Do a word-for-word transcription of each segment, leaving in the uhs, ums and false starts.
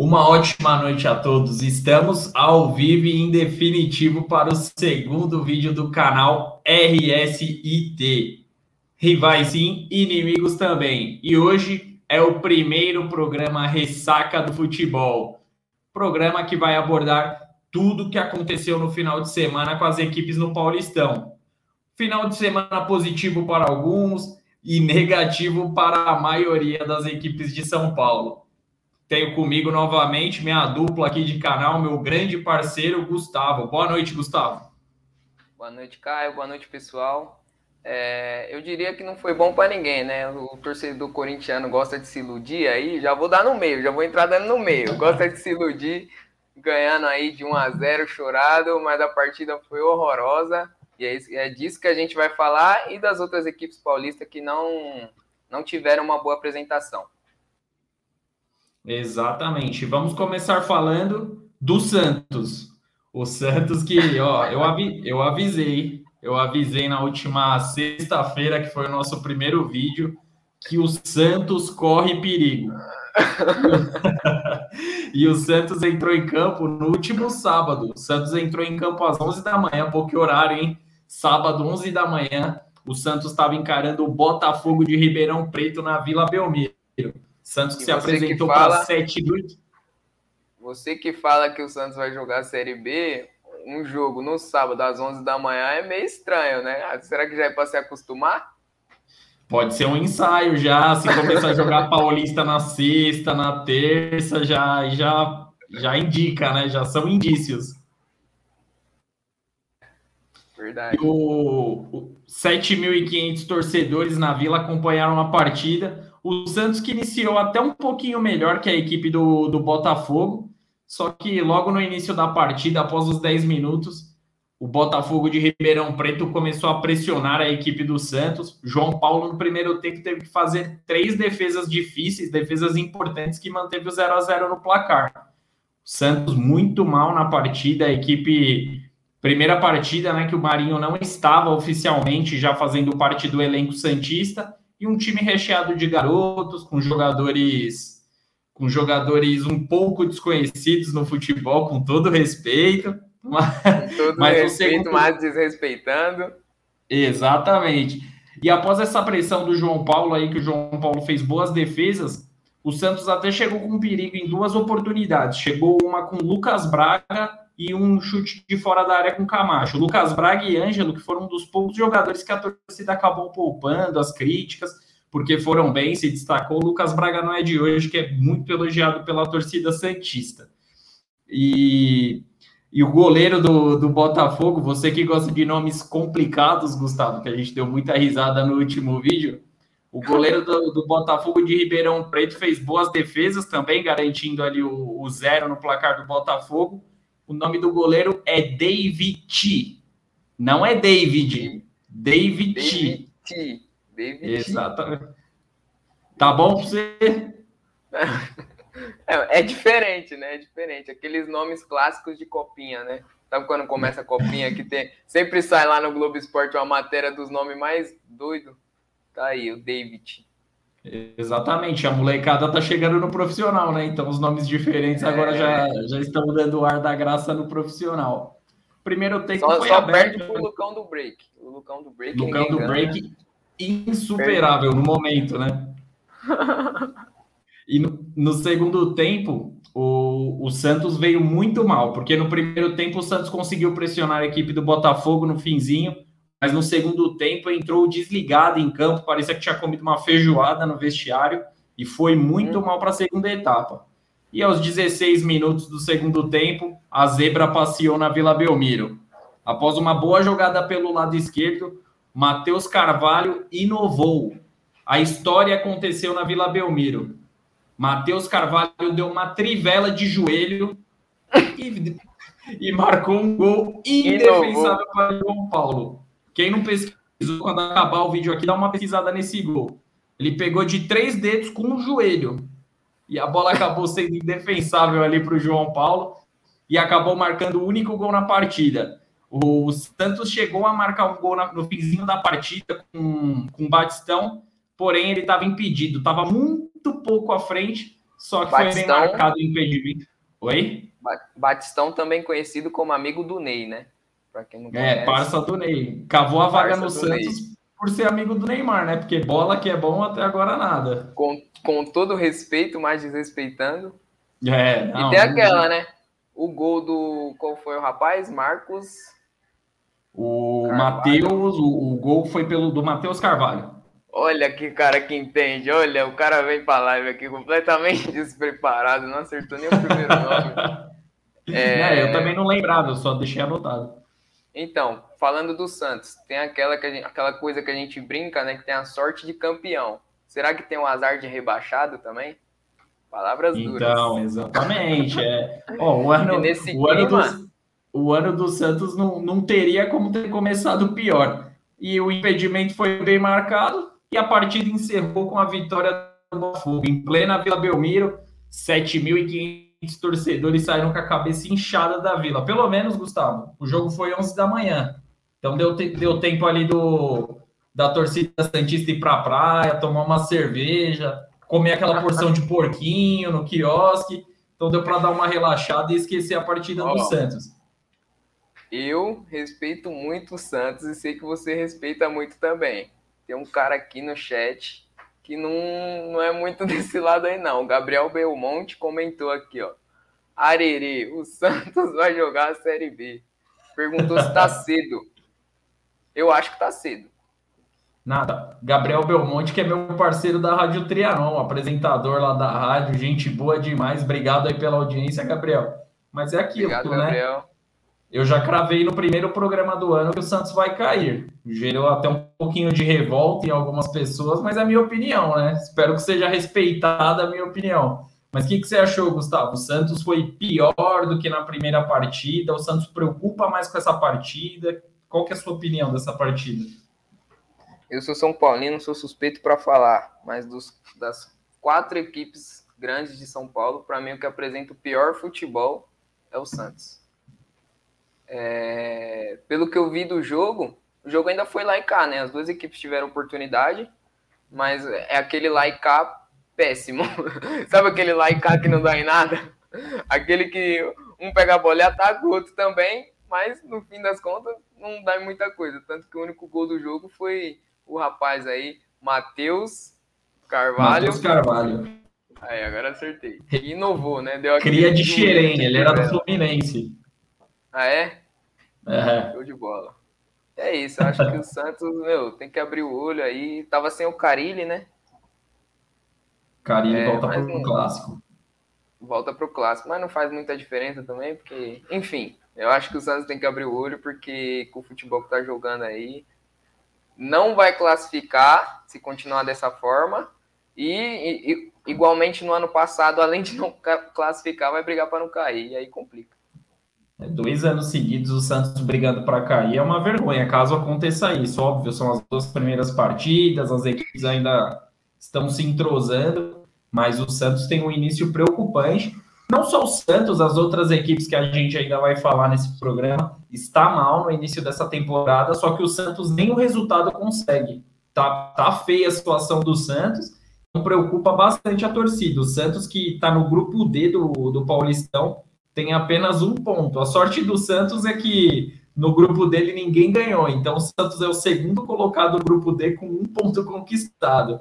Uma ótima noite a todos. Estamos ao vivo e em definitivo para o segundo vídeo do canal R S I T. Rivais sim, inimigos também. E hoje é o primeiro programa Ressaca do Futebol. Programa que vai abordar tudo o que aconteceu no final de semana com as equipes no Paulistão. Final de semana positivo para alguns e negativo para a maioria das equipes de São Paulo. Tenho comigo novamente minha dupla aqui de canal, meu grande parceiro Gustavo. Boa noite, Gustavo. Boa noite, Caio. Boa noite, pessoal. É, eu diria que não foi bom para ninguém, né? O torcedor corintiano gosta de se iludir aí. Já vou dar no meio, já vou entrar dando no meio. Gosta de se iludir, ganhando aí de um a zero, chorado, mas a partida foi horrorosa. E é disso que a gente vai falar e das outras equipes paulistas que não, não tiveram uma boa apresentação. Exatamente. Vamos começar falando do Santos. O Santos que, ó, eu, avi- eu avisei, eu avisei na última sexta-feira, que foi o nosso primeiro vídeo, que o Santos corre perigo. E o Santos entrou em campo no último sábado. O Santos entrou em campo às onze da manhã, pouco horário, hein? Sábado, onze da manhã, o Santos estava encarando o Botafogo de Ribeirão Preto na Vila Belmiro. Santos que se apresentou que fala, para sete a dois. Você que fala que o Santos vai jogar a Série B, um jogo no sábado às onze da manhã é meio estranho, né? Será que já é para se acostumar? Pode ser um ensaio já, se começar a jogar paulista na sexta, na terça, já, já, já indica, né? Já são indícios. Verdade. O, o sete mil e quinhentos torcedores na Vila acompanharam a partida. O Santos que iniciou até um pouquinho melhor que a equipe do, do Botafogo, só que logo no início da partida, após os dez minutos, o Botafogo de Ribeirão Preto começou a pressionar a equipe do Santos. João Paulo, no primeiro tempo, teve que fazer três defesas difíceis, defesas importantes, que manteve o zero a zero no placar. O Santos muito mal na partida, a equipe... Primeira partida, né, que o Marinho não estava oficialmente já fazendo parte do elenco santista, e um time recheado de garotos, com jogadores, com jogadores um pouco desconhecidos no futebol, com todo respeito. Mas, com todo mas respeito, segundo... mas desrespeitando. Exatamente. E após essa pressão do João Paulo, aí, que o João Paulo fez boas defesas, o Santos até chegou com perigo em duas oportunidades. Chegou uma com o Lucas Braga e um chute de fora da área com o Camacho. Lucas Braga e Ângelo, que foram um dos poucos jogadores que a torcida acabou poupando as críticas, porque foram bem, se destacou. O Lucas Braga não é de hoje, que é muito elogiado pela torcida santista. E, e o goleiro do, do Botafogo, você que gosta de nomes complicados, Gustavo, que a gente deu muita risada no último vídeo, o goleiro do, do Botafogo de Ribeirão Preto fez boas defesas também, garantindo ali o, o zero no placar do Botafogo. O nome do goleiro é David Ti. Não é David. David Ti. David Ti. Exatamente. Tá bom pra você? É, é diferente, né? É diferente. Aqueles nomes clássicos de copinha, né? Sabe quando começa a copinha que tem... Sempre sai lá no Globo Esporte uma matéria dos nomes mais doidos. Tá aí, o David. Exatamente, a molecada tá chegando no profissional, né? Então os nomes diferentes agora é... já, já estão dando o ar da graça no profissional. Primeiro tempo só, foi só aberto pro Lucão do Break. O Lucão do Break, Lucão do Break insuperável no momento, né? E no, no segundo tempo, o, o Santos veio muito mal, porque no primeiro tempo o Santos conseguiu pressionar a equipe do Botafogo no finzinho. Mas no segundo tempo entrou desligado em campo, parecia que tinha comido uma feijoada no vestiário e foi muito hum. mal para a segunda etapa. E aos dezesseis minutos do segundo tempo, a zebra passeou na Vila Belmiro. Após uma boa jogada pelo lado esquerdo, Matheus Carvalho inovou. A história aconteceu na Vila Belmiro. Matheus Carvalho deu uma trivela de joelho e, e marcou um gol indefensável para o João Paulo. Quem não pesquisou, quando acabar o vídeo aqui, dá uma pesquisada nesse gol. Ele pegou de três dedos com um joelho. E a bola acabou sendo indefensável ali para o João Paulo. E acabou marcando o único gol na partida. O Santos chegou a marcar um gol na, no finzinho da partida com o Batistão. Porém, ele estava impedido. Estava muito pouco à frente. Só que Batistão, foi bem marcado o impedimento. Oi? Batistão, também conhecido como amigo do Ney, né? Pra quem não conhece. É, parça do Ney. Cavou a vaga no Santos Ney. Por ser amigo do Neymar, né? Porque bola que é bom até agora nada. Com, com todo respeito, mas desrespeitando. É, não, e tem aquela, não... né? O gol do... Qual foi o rapaz? Marcos... O Matheus... O, o gol foi pelo do Matheus Carvalho. Olha que cara que entende. Olha, o cara vem pra live aqui completamente despreparado. Não acertou nem o primeiro nome. É... é, eu também não lembrava. Eu só deixei anotado. Então, falando do Santos, tem aquela, que a gente, aquela coisa que a gente brinca, né? Que tem a sorte de campeão. Será que tem um azar de rebaixado também? Palavras então, duras. Então, exatamente. É. Ó, o ano, nesse o, ano do, o ano do Santos não, não teria como ter começado pior. E o impedimento foi bem marcado e a partida encerrou com a vitória do Botafogo. Em plena Vila Belmiro, sete mil e quinhentos torcedores saíram com a cabeça inchada da Vila. Pelo menos, Gustavo, o jogo foi onze da manhã. Então deu, te, deu tempo ali do, da torcida santista ir pra praia, tomar uma cerveja... comer aquela porção de porquinho no quiosque, então deu para dar uma relaxada e esquecer a partida oh, do Santos. Eu respeito muito o Santos e sei que você respeita muito também. Tem um cara aqui no chat que não, não é muito desse lado aí não, o Gabriel Belmonte comentou aqui, ó, Arerê, o Santos vai jogar a Série B. Perguntou se tá cedo. Eu acho que tá cedo. Nada. Gabriel Belmonte, que é meu parceiro da Rádio Trianon, apresentador lá da rádio, gente boa demais. Obrigado aí pela audiência, Gabriel. Mas é aquilo, Obrigado, né? Gabriel. Eu já cravei no primeiro programa do ano que o Santos vai cair. Gerou até um pouquinho de revolta em algumas pessoas, mas é a minha opinião, né? Espero que seja respeitada a minha opinião. Mas o que, que você achou, Gustavo? O Santos foi pior do que na primeira partida? O Santos preocupa mais com essa partida? Qual que é a sua opinião dessa partida? Eu sou São Paulino, sou suspeito para falar, mas dos, das quatro equipes grandes de São Paulo, para mim o que apresenta o pior futebol é o Santos. É, pelo que eu vi do jogo, o jogo ainda foi lá e cá, né? As duas equipes tiveram oportunidade, mas é aquele lá e cá péssimo. Sabe aquele lá e cá que não dá em nada? Aquele que um pega a bola e ataca o outro também, mas no fim das contas não dá em muita coisa. Tanto que o único gol do jogo foi... o rapaz aí, Matheus Carvalho. Matheus Carvalho. Aí, agora acertei. Inovou, né? Deu Cria de Xerém, ele era do Fluminense. Ah, é? É. Show de bola. É isso, eu acho que o Santos, meu, tem que abrir o olho aí. Tava sem o Carilli, né? Carilli é, volta pro um... clássico. Volta pro clássico, mas não faz muita diferença também, porque... Enfim, eu acho que o Santos tem que abrir o olho, porque com o futebol que tá jogando aí... não vai classificar se continuar dessa forma e, e igualmente no ano passado, além de não classificar, vai brigar para não cair, e aí complica. É, dois anos seguidos o Santos brigando para cair é uma vergonha, caso aconteça isso, óbvio, são as duas primeiras partidas, as equipes ainda estão se entrosando, mas o Santos tem um início preocupante, não só o Santos, as outras equipes que a gente ainda vai falar nesse programa, está mal no início dessa temporada, só que o Santos nem o resultado consegue. Tá, tá feia a situação do Santos, então preocupa bastante a torcida. O Santos, que está no grupo D do, do Paulistão, tem apenas um ponto. A sorte do Santos é que no grupo dele ninguém ganhou, então o Santos é o segundo colocado no grupo D com um ponto conquistado.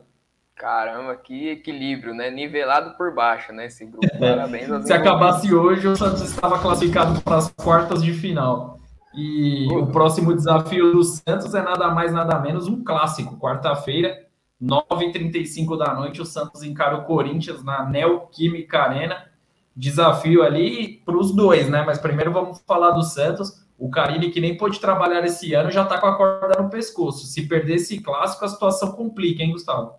Caramba, que equilíbrio, né? Nivelado por baixo, né? Esse grupo, parabéns. É. Se acabasse hoje, o Santos estava classificado para as quartas de final. E uhum. o próximo desafio do Santos é nada mais, nada menos um clássico. Quarta-feira, nove e trinta e cinco da noite, o Santos encara o Corinthians na Neo Química Arena. Desafio ali para os dois, né? Mas primeiro vamos falar do Santos. O Carilli, que nem pôde trabalhar esse ano, já está com a corda no pescoço. Se perder esse clássico, a situação complica, hein, Gustavo?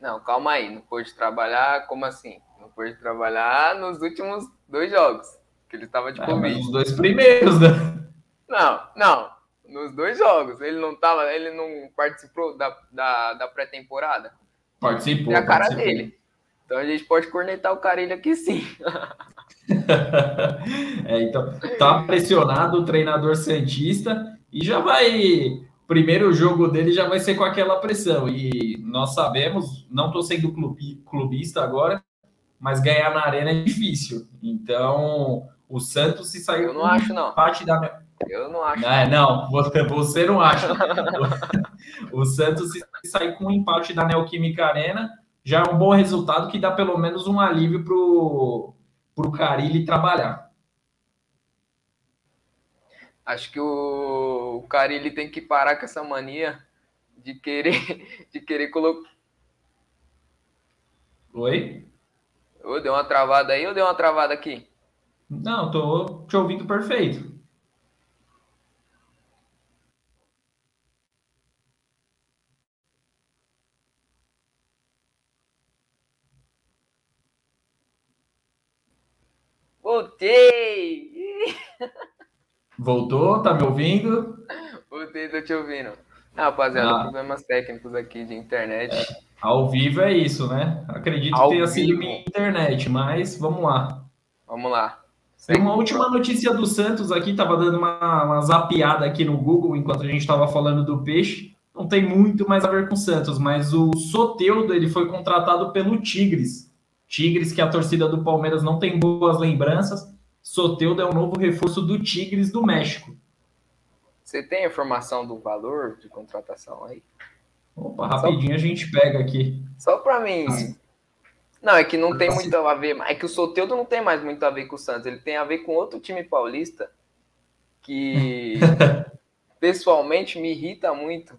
Não, calma aí, não pôde trabalhar, como assim? Não pôde trabalhar nos últimos dois jogos, que ele estava de ah, Covid. Nos dois primeiros, né? Não, não, nos dois jogos. Ele não tava, ele não participou da, da, da pré-temporada? Participou. É a cara participou. Dele. Então a gente pode cornetar o Carilho aqui sim. é, então, tá pressionado o treinador santista e já vai... primeiro jogo dele já vai ser com aquela pressão, e nós sabemos, não estou sendo clubi, clubista agora, mas ganhar na Arena é difícil. Então, o Santos se saiu... Eu não acho, não. Parte da... Eu não acho. Não, não, você não acha. O Santos se sair com um empate da Neo Química Arena já é um bom resultado que dá pelo menos um alívio pro pro Carilli trabalhar. Acho que o, o Carilli tem que parar com essa mania de querer de querer colocar... Oi? Eu dei uma travada aí ou deu uma travada aqui? Não, tô te ouvindo perfeito. Voltei! Voltou? Tá me ouvindo? Voltei, tô te ouvindo. Ah, rapaziada, ah. problemas técnicos aqui de internet. É, ao vivo é isso, né? Acredito ao que tenha sido minha internet, mas vamos lá. Vamos lá. Tem uma última notícia do Santos aqui, tava dando uma, uma zapiada aqui no Google enquanto a gente tava falando do peixe. Não tem muito mais a ver com o Santos, mas o Soteldo, ele foi contratado pelo Tigres. Tigres, que a torcida do Palmeiras não tem boas lembranças. Soteldo é um novo reforço do Tigres do México. Você tem a informação do valor de contratação aí? Opa, rapidinho só... a gente pega aqui. Só para mim. Assim. Não, é que não tem muito a ver. É que o Soteldo não tem mais muito a ver com o Santos. Ele tem a ver com outro time paulista que pessoalmente me irrita muito.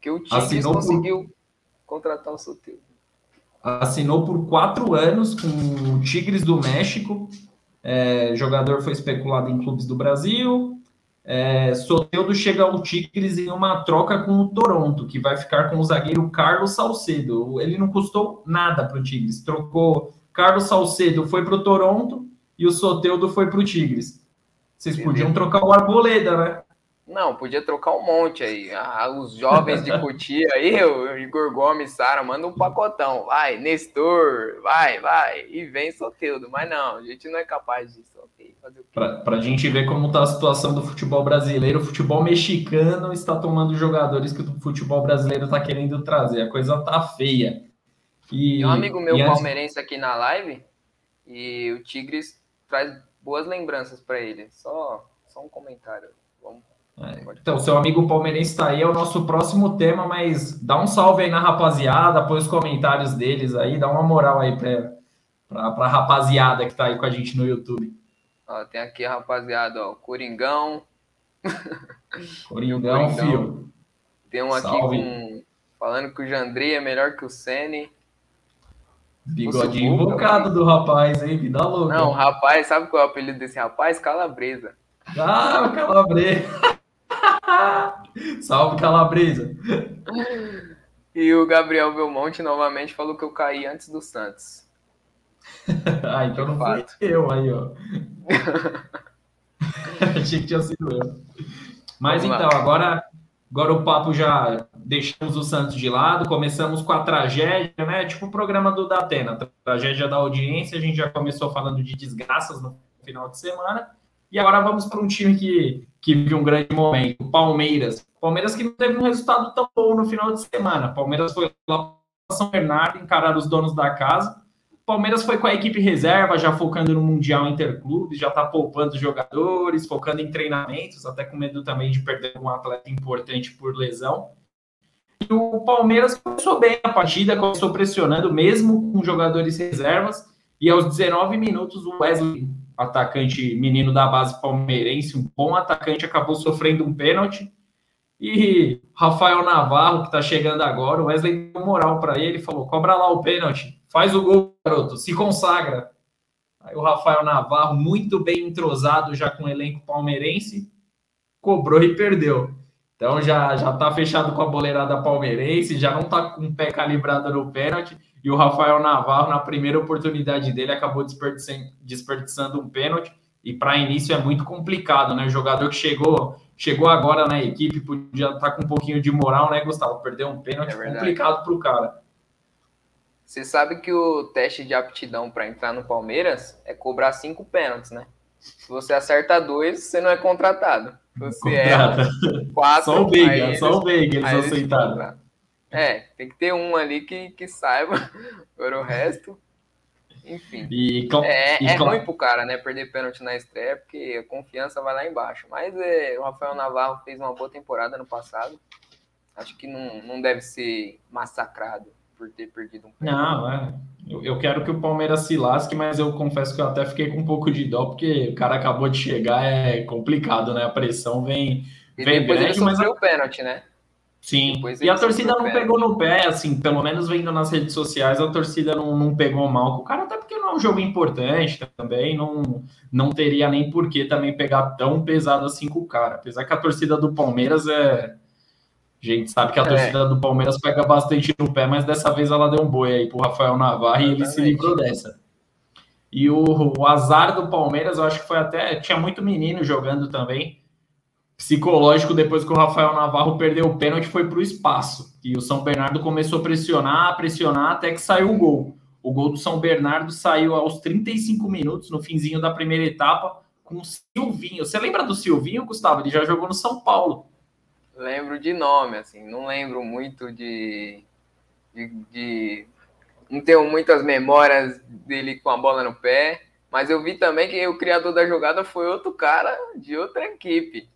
Que o Tigres Assinou conseguiu por... contratar o Soteldo. Assinou por quatro anos com o Tigres do México. É, jogador foi especulado em clubes do Brasil. É, Soteldo chega ao Tigres em uma troca com o Toronto, que vai ficar com o zagueiro Carlos Salcedo. Ele não custou nada para o Tigres. Trocou Carlos Salcedo, foi para o Toronto, e o Soteldo foi para o Tigres. Vocês Beleza. Podiam trocar o Arboleda, né? Não, podia trocar um monte aí. Ah, os jovens de Cotia aí, o Igor Gomes, Sara, manda um pacotão. Vai, Nestor, vai, vai. E vem Soteldo. Mas não, a gente não é capaz disso. Okay, fazer o quê? Pra, pra gente ver como tá a situação do futebol brasileiro, o futebol mexicano está tomando jogadores que o futebol brasileiro tá querendo trazer. A coisa tá feia. E, Tem um amigo meu e palmeirense as... aqui na live, e o Tigres traz boas lembranças pra ele. Só, só um comentário. Vamos. Então, seu amigo palmeirense está aí, é o nosso próximo tema, mas dá um salve aí na rapaziada, põe os comentários deles aí, dá uma moral aí para a rapaziada que está aí com a gente no YouTube. Ó, tem aqui a rapaziada, ó, Coringão. Coringão, Coringão. Filho. Tem um aqui com, falando que o Jandrei é melhor que o Sene. Bigodinho invocado do rapaz, hein? Vida louca. Não, rapaz, sabe qual é o apelido desse rapaz? Calabresa. Ah, Calabresa. Salve, Calabresa. E o Gabriel Belmonte novamente falou que eu caí antes do Santos. Ah, então não fui eu aí, ó. Achei que tinha sido eu. Mas Vamos então, agora, agora o papo já deixamos o Santos de lado, começamos com a tragédia, né? Tipo o programa do Datena, tragédia da audiência, a gente já começou falando de desgraças no final de semana. E agora vamos para um time que, que vive um grande momento, o Palmeiras. Palmeiras que não teve um resultado tão bom no final de semana. Palmeiras foi lá para São Bernardo encarar os donos da casa. Palmeiras foi com a equipe reserva, já focando no Mundial Interclubes, já está poupando jogadores, focando em treinamentos, até com medo também de perder um atleta importante por lesão. E o Palmeiras começou bem a partida, começou pressionando, mesmo com jogadores reservas. E aos dezenove minutos, o Wesley, atacante menino da base palmeirense, um bom atacante, acabou sofrendo um pênalti. E Rafael Navarro, que está chegando agora, o Wesley deu moral para ele, falou: cobra lá o pênalti, faz o gol, garoto, se consagra. Aí o Rafael Navarro, muito bem entrosado já com o elenco palmeirense, cobrou e perdeu. Então já já está fechado com a boleirada palmeirense, já não está com o pé calibrado no pênalti. E o Rafael Navarro, na primeira oportunidade dele, acabou desperdiçando, desperdiçando um pênalti. E para início é muito complicado, né? O jogador que chegou, chegou agora na equipe, podia estar com um pouquinho de moral, né, Gustavo? Perdeu um pênalti é complicado para o cara. Você sabe que o teste de aptidão para entrar no Palmeiras é cobrar cinco pênaltis, né? Se você acerta dois, você não é contratado. Você Contrata. é quatro. Só o Veiga, só o Veiga eles, eles aceitaram. É, tem que ter um ali que, que saiba. Agora o resto. Enfim, e, com, é, e, é com... ruim pro cara, né, perder pênalti na estreia, porque a confiança vai lá embaixo. Mas é, o Rafael Navarro fez uma boa temporada no passado. Acho que não, não deve ser massacrado por ter perdido um pênalti. Não, é. Eu, eu quero que o Palmeiras se lasque, mas eu confesso que eu até fiquei com um pouco de dó, porque o cara acabou de chegar, é complicado, né? A pressão vem, e vem depois grande, ele mas... sofreu o pênalti, né? Sim, e a torcida não pegou no pé, assim, pelo menos vendo nas redes sociais, a torcida não, não pegou mal com o cara, até porque não é um jogo importante também, não, não teria nem por que também pegar tão pesado assim com o cara, apesar que a torcida do Palmeiras é... A gente sabe que a torcida é. do Palmeiras pega bastante no pé, mas dessa vez ela deu um boi aí pro Rafael Navarro e ele se livrou dessa. E o, o azar do Palmeiras, eu acho que foi até... Tinha muito menino jogando também, psicológico, depois que o Rafael Navarro perdeu o pênalti, foi para o espaço. E o São Bernardo começou a pressionar, pressionar, até que saiu o gol. O gol do São Bernardo saiu aos trinta e cinco minutos, no finzinho da primeira etapa, com o Sylvinho. Você lembra do Sylvinho, Gustavo? Ele já jogou no São Paulo. Lembro de nome, assim. Não lembro muito de... de, de... Não tenho muitas memórias dele com a bola no pé, mas eu vi também que o criador da jogada foi outro cara de outra equipe.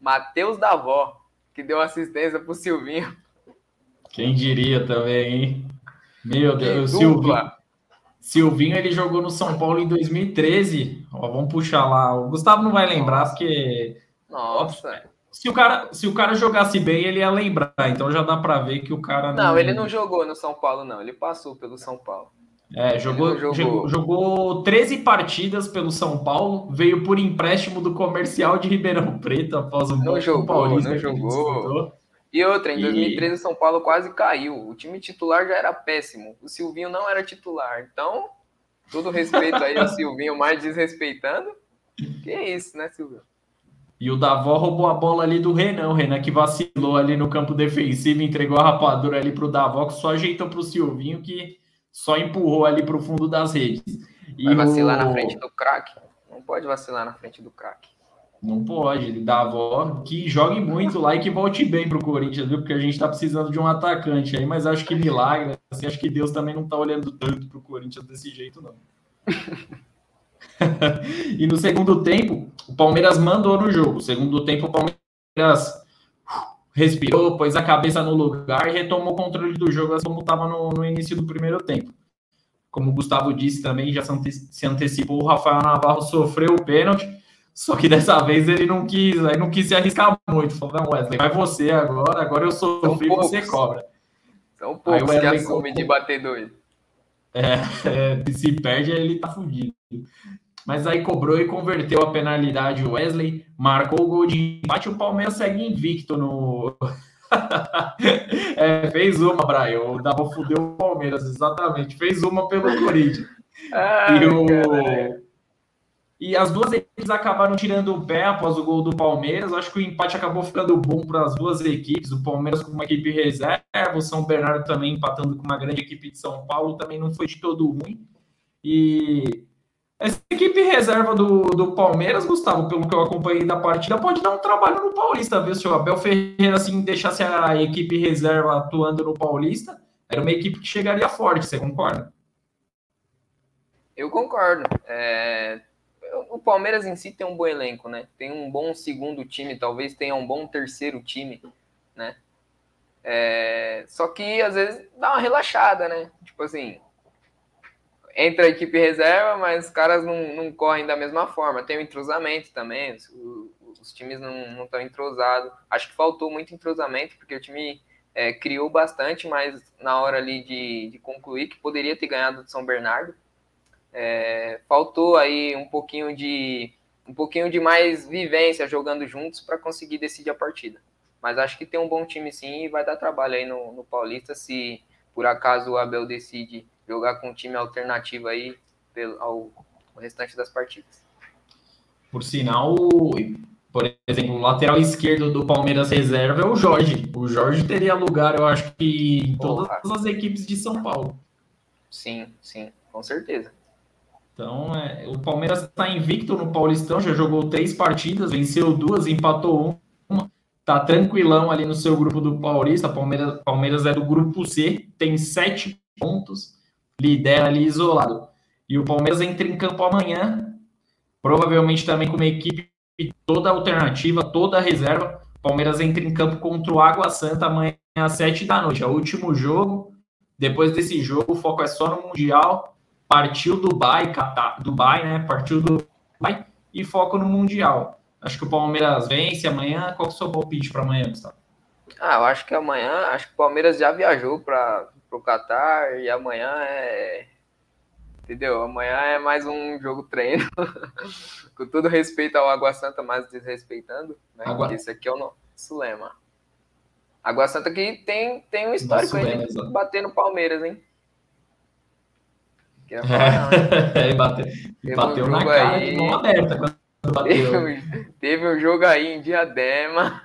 Matheus Davó, que deu assistência pro Sylvinho. Quem diria também, hein? Meu Deus, o Sylvinho. Sylvinho, ele jogou no São Paulo em dois mil e treze. Ó, vamos puxar lá. O Gustavo não vai lembrar, porque... Nossa. Se o cara, se o cara jogasse bem, ele ia lembrar. Então já dá pra ver que o cara... Não, não ele não jogou no São Paulo, não. Ele passou pelo São Paulo. É, jogou, jogou. jogou treze partidas pelo São Paulo, veio por empréstimo do Comercial de Ribeirão Preto após um não jogou, Paulista. Não jogou. E outra, em e... dois mil e treze o São Paulo quase caiu. O time titular já era péssimo. O Sylvinho não era titular. Então, todo respeito aí ao Sylvinho, mais desrespeitando. Que é isso, né, Sylvinho? E o Davó roubou a bola ali do Renan, o Renan que vacilou ali no campo defensivo, entregou a rapadura ali pro Davó, que só ajeitou pro Sylvinho, que só empurrou ali pro fundo das redes. E vai vacilar o... na frente do craque? Não pode vacilar na frente do craque. Não pode, ele dá a voz, que jogue muito lá e que volte bem pro Corinthians, viu? Porque a gente tá precisando de um atacante aí, mas acho que milagre, assim, acho que Deus também não tá olhando tanto pro Corinthians desse jeito, não. E no segundo tempo, o Palmeiras mandou no jogo. No segundo tempo, o Palmeiras respirou, pôs a cabeça no lugar e retomou o controle do jogo como estava no, no início do primeiro tempo. Como o Gustavo disse também, já se antecipou, o Rafael Navarro sofreu o pênalti, só que dessa vez ele não quis, ele não quis se arriscar muito. Falou, não, Wesley, vai você agora, agora eu sofri, você cobra. São poucos que assumem de bater dois. É, é, se perde, ele tá fudido. Mas aí cobrou e converteu a penalidade o Wesley, marcou o gol de empate, o Palmeiras segue invicto no... é, fez uma, Brian, o Davó fudeu o Palmeiras, exatamente, fez uma pelo Corinthians. Ai, e, o... e as duas equipes acabaram tirando o pé após o gol do Palmeiras, acho que o empate acabou ficando bom para as duas equipes, o Palmeiras com uma equipe reserva, o São Bernardo também empatando com uma grande equipe de São Paulo, também não foi de todo ruim, e... Essa equipe reserva do, do Palmeiras, Gustavo, pelo que eu acompanhei da partida, pode dar um trabalho no Paulista, viu? Se o Abel Ferreira assim, deixasse a equipe reserva atuando no Paulista, era uma equipe que chegaria forte, você concorda? Eu concordo. É... O Palmeiras em si tem um bom elenco, né? Tem um bom segundo time, talvez tenha um bom terceiro time, né? É... Só que, às vezes, dá uma relaxada, né? Tipo assim... Entra a equipe reserva, mas os caras não, não correm da mesma forma. Tem o entrosamento também, os, os times não, não estão entrosados. Acho que faltou muito entrosamento, porque o time é, criou bastante, mas na hora ali de, de concluir, que poderia ter ganhado do São Bernardo. É, faltou aí um pouquinho de, um pouquinho de mais vivência jogando juntos para conseguir decidir a partida. Mas acho que tem um bom time sim e vai dar trabalho aí no, no Paulista, se por acaso o Abel decide... jogar com um time alternativo aí pelo, ao, ao restante das partidas. Por sinal, por exemplo, o lateral esquerdo do Palmeiras reserva é o Jorge. O Jorge teria lugar, eu acho que em todas Porra. as equipes de São Paulo. Sim, sim, com certeza. Então, é, o Palmeiras está invicto no Paulistão, já jogou três partidas, venceu duas, empatou uma. Tá tranquilão ali no seu grupo do Paulista. Palmeiras, Palmeiras é do grupo C, tem sete pontos. Lidera ali isolado. E o Palmeiras entra em campo amanhã, provavelmente também com uma equipe toda alternativa, toda reserva. O Palmeiras entra em campo contra o Água Santa amanhã às sete da noite. É o último jogo. Depois desse jogo, o foco é só no Mundial. Partiu Dubai, Catar, Dubai, né? Partiu Dubai e foco no Mundial. Acho que o Palmeiras vence amanhã. Qual que é o seu palpite para amanhã, Gustavo? Ah, eu acho que amanhã, acho que o Palmeiras já viajou para o Catar e amanhã é... Entendeu? Amanhã é mais um jogo treino. Com todo respeito ao Água Santa, mas desrespeitando, né? Agua... Esse aqui é o nosso lema. Água Santa que tem, tem um histórico aí de exato. Bater no Palmeiras, hein? Queria falar, é. Né? Bate... Bateu um na cara aí... de mão aberta quando bateu. Teve, teve um jogo aí em Diadema.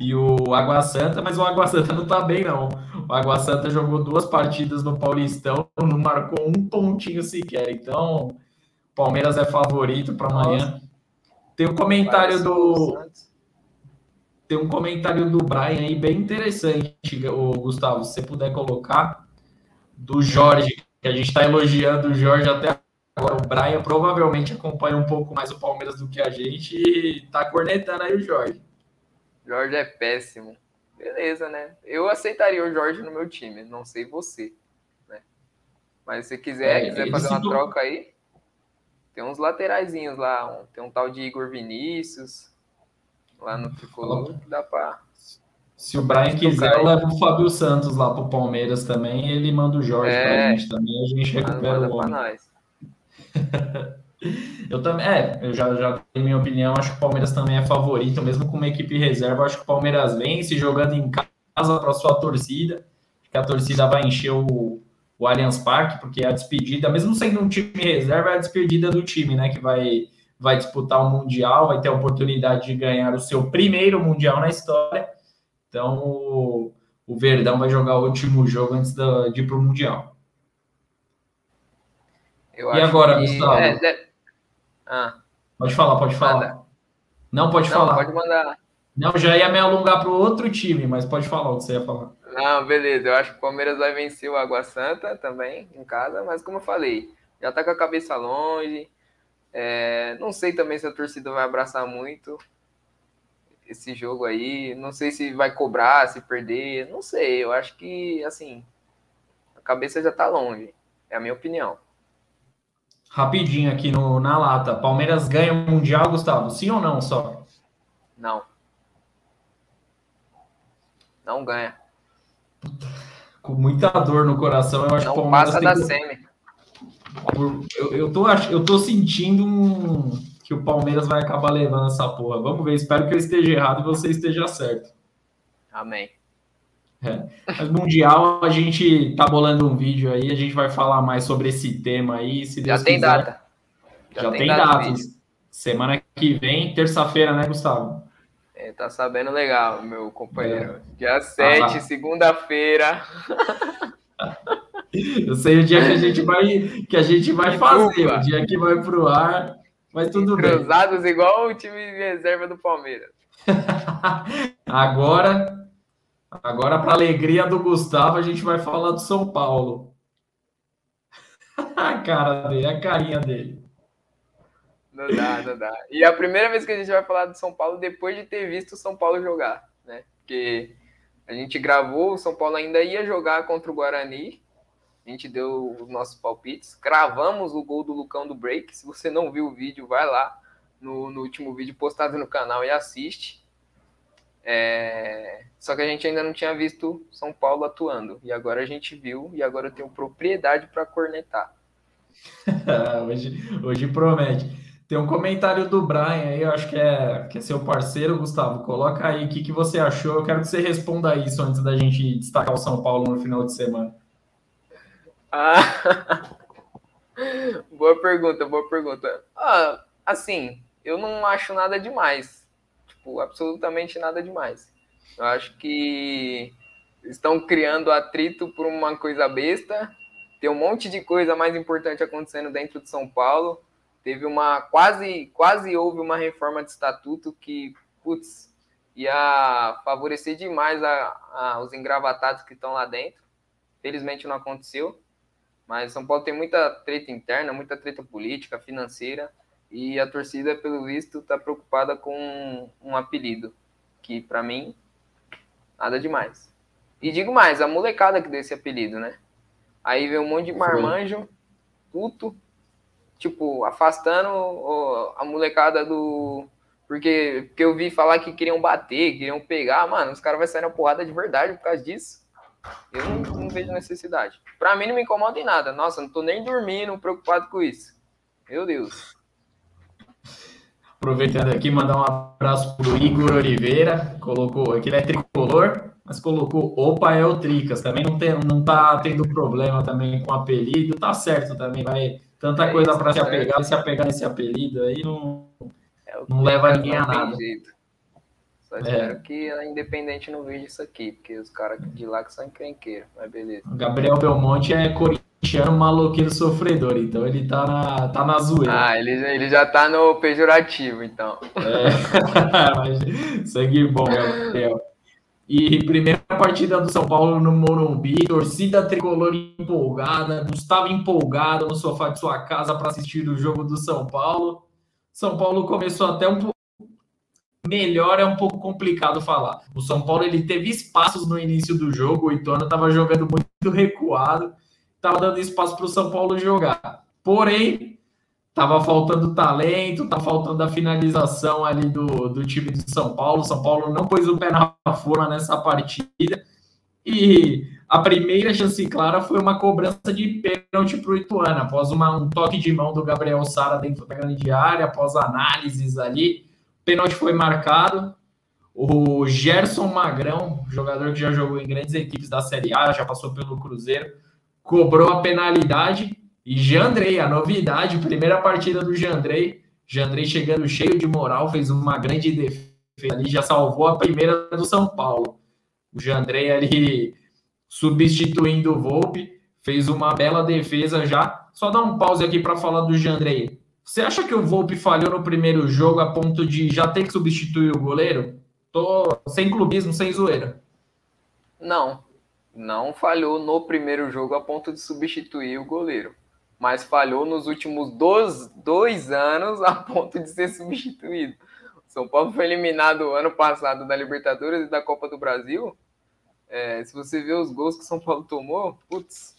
E o Água Santa, mas o Água Santa não tá bem, não. O Água Santa jogou duas partidas no Paulistão, não marcou um pontinho sequer. Então, o Palmeiras é favorito para amanhã. Tem um comentário do... Tem um comentário do Brian aí, bem interessante, o Gustavo, se você puder colocar, do Jorge, que a gente tá elogiando o Jorge até agora. O Brian provavelmente acompanha um pouco mais o Palmeiras do que a gente e tá cornetando aí o Jorge. Jorge é péssimo. Beleza, né? Eu aceitaria o Jorge no meu time, não sei você, né? Mas se quiser, é, quiser fazer uma do... troca aí, tem uns lateraizinhos lá, tem um tal de Igor Vinícius, lá no Tricolor, que dá pra... Se o Brian quiser, eu levo o Fábio Santos lá pro Palmeiras também, ele manda o Jorge é... pra gente também, a gente recupera o homem. Nós. Eu também, é, eu já, já tenho minha opinião, acho que o Palmeiras também é favorito, mesmo com uma equipe reserva, acho que o Palmeiras vence jogando em casa para sua torcida, que a torcida vai encher o, o Allianz Parque, porque é a despedida, mesmo sendo um time reserva, é a despedida do time, né, que vai, vai disputar o Mundial, vai ter a oportunidade de ganhar o seu primeiro Mundial na história, então o, o Verdão vai jogar o último jogo antes da, de ir para o Mundial. Eu e acho agora, que... Gustavo? É, de... Ah. Pode falar, pode falar. Manda. Não, pode Não, falar. Pode mandar. Não, já ia me alongar para o outro time, mas pode falar o que você ia falar. Não, beleza. Eu acho que o Palmeiras vai vencer o Água Santa também, em casa, mas como eu falei, já tá com a cabeça longe. É... Não sei também se a torcida vai abraçar muito esse jogo aí. Não sei se vai cobrar, se perder. Não sei. Eu acho que, assim, a cabeça já tá longe. É a minha opinião. Rapidinho aqui no, na lata. Palmeiras ganha o Mundial, Gustavo? Sim ou não só? Não. Não ganha. Com muita dor no coração, eu acho não que o Palmeiras... Não passa da tem... semi. Eu, eu, tô, eu tô sentindo um... que o Palmeiras vai acabar levando essa porra. Vamos ver, espero que eu esteja errado e você esteja certo. Amém. É. Mas Mundial, a gente tá bolando um vídeo aí, a gente vai falar mais sobre esse tema aí, se Deus Já tem quiser. data. Já, Já tem, tem data. Semana que vem, terça-feira, né, Gustavo? É, tá sabendo legal, meu companheiro. É. Dia sete, ah, segunda-feira. Eu sei o dia que a gente vai, que a gente vai fazer, o dia que vai pro ar, mas tudo Entrosados bem. Cruzados igual o time de reserva do Palmeiras. Agora... Agora, para alegria do Gustavo, a gente vai falar do São Paulo. A cara dele, a carinha dele. Não dá, não dá. E é a primeira vez que a gente vai falar do São Paulo depois de ter visto o São Paulo jogar, né? Porque a gente gravou, o São Paulo ainda ia jogar contra o Guarani. A gente deu os nossos palpites. Cravamos o gol do Lucão do Break. Se você não viu o vídeo, vai lá no, no último vídeo postado no canal e assiste. É... Só que a gente ainda não tinha visto São Paulo atuando. E agora a gente viu, e agora eu tenho propriedade para cornetar. hoje, hoje promete. Tem um comentário do Brian aí, eu acho que é, que é seu parceiro, Gustavo. Coloca aí o que, que você achou. Eu quero que você responda isso antes da gente destacar o São Paulo no final de semana. Ah, boa pergunta, boa pergunta. Ah, assim, eu não acho nada demais. Absolutamente nada demais. Eu acho que estão criando atrito por uma coisa besta. Tem um monte de coisa mais importante acontecendo dentro de São Paulo. Teve uma quase, quase houve uma reforma de estatuto que, putz, ia favorecer demais a, a, os engravatados que estão lá dentro. Felizmente não aconteceu, mas São Paulo tem muita treta interna, muita treta política, financeira, e a torcida, pelo visto, está preocupada com um apelido, que para mim, nada demais. E digo mais, a molecada que deu esse apelido, né? Aí vem um monte de marmanjo, puto, tipo, afastando a molecada do... Porque, porque eu vi falar que queriam bater, queriam pegar, mano, os caras vão sair na porrada de verdade por causa disso. Eu não, não vejo necessidade. Pra mim não me incomoda em nada. Nossa, não tô nem dormindo preocupado com isso. Meu Deus. Aproveitando aqui, mandar um abraço pro Igor Oliveira. Colocou aqui, ele é tricolor, mas colocou opa, é o Tricas. Também não, tem, não tá tendo problema também com apelido. Tá certo também, vai. Tanta é coisa isso, pra tá se apegar, certo. Se apegar nesse apelido aí não, é, não leva ninguém a nada. Jeito. Só espero é. que a Independente não veja isso aqui, porque os caras de lá que são encrenqueiros, mas beleza. Gabriel Belmonte é corintiano, maloqueiro, sofredor, então ele tá na, tá na zoeira. Ah, ele, ele já tá no pejorativo, então. É, sangue bom, Gabriel. E primeira partida do São Paulo no Morumbi, torcida tricolor empolgada, Gustavo empolgado no sofá de sua casa para assistir o jogo do São Paulo. São Paulo começou até um pouco melhor, é um pouco complicado falar. O São Paulo ele teve espaços no início do jogo, o Ituano estava jogando muito recuado, estava dando espaço para o São Paulo jogar. Porém, estava faltando talento, estava faltando a finalização ali do, do time de São Paulo. O São Paulo não pôs o pé na forma nessa partida. E a primeira chance clara foi uma cobrança de pênalti para o Ituano, após uma, um toque de mão do Gabriel Sara dentro da grande área, após análises ali. Pênalti foi marcado, o Gerson Magrão, jogador que já jogou em grandes equipes da Série A, já passou pelo Cruzeiro, cobrou a penalidade e Jandrei, a novidade, primeira partida do Jandrei, Jandrei chegando cheio de moral, fez uma grande defesa ali, já salvou a primeira do São Paulo. O Jandrei ali substituindo o Volpi, fez uma bela defesa já, só dá um pause aqui para falar do Jandrei. Você acha que o Volpi falhou no primeiro jogo a ponto de já ter que substituir o goleiro? Tô sem clubismo, sem zoeira. Não, não falhou no primeiro jogo a ponto de substituir o goleiro. Mas falhou nos últimos dois, dois anos a ponto de ser substituído. São Paulo foi eliminado ano passado da Libertadores e da Copa do Brasil. É, se você ver os gols que o São Paulo tomou, putz,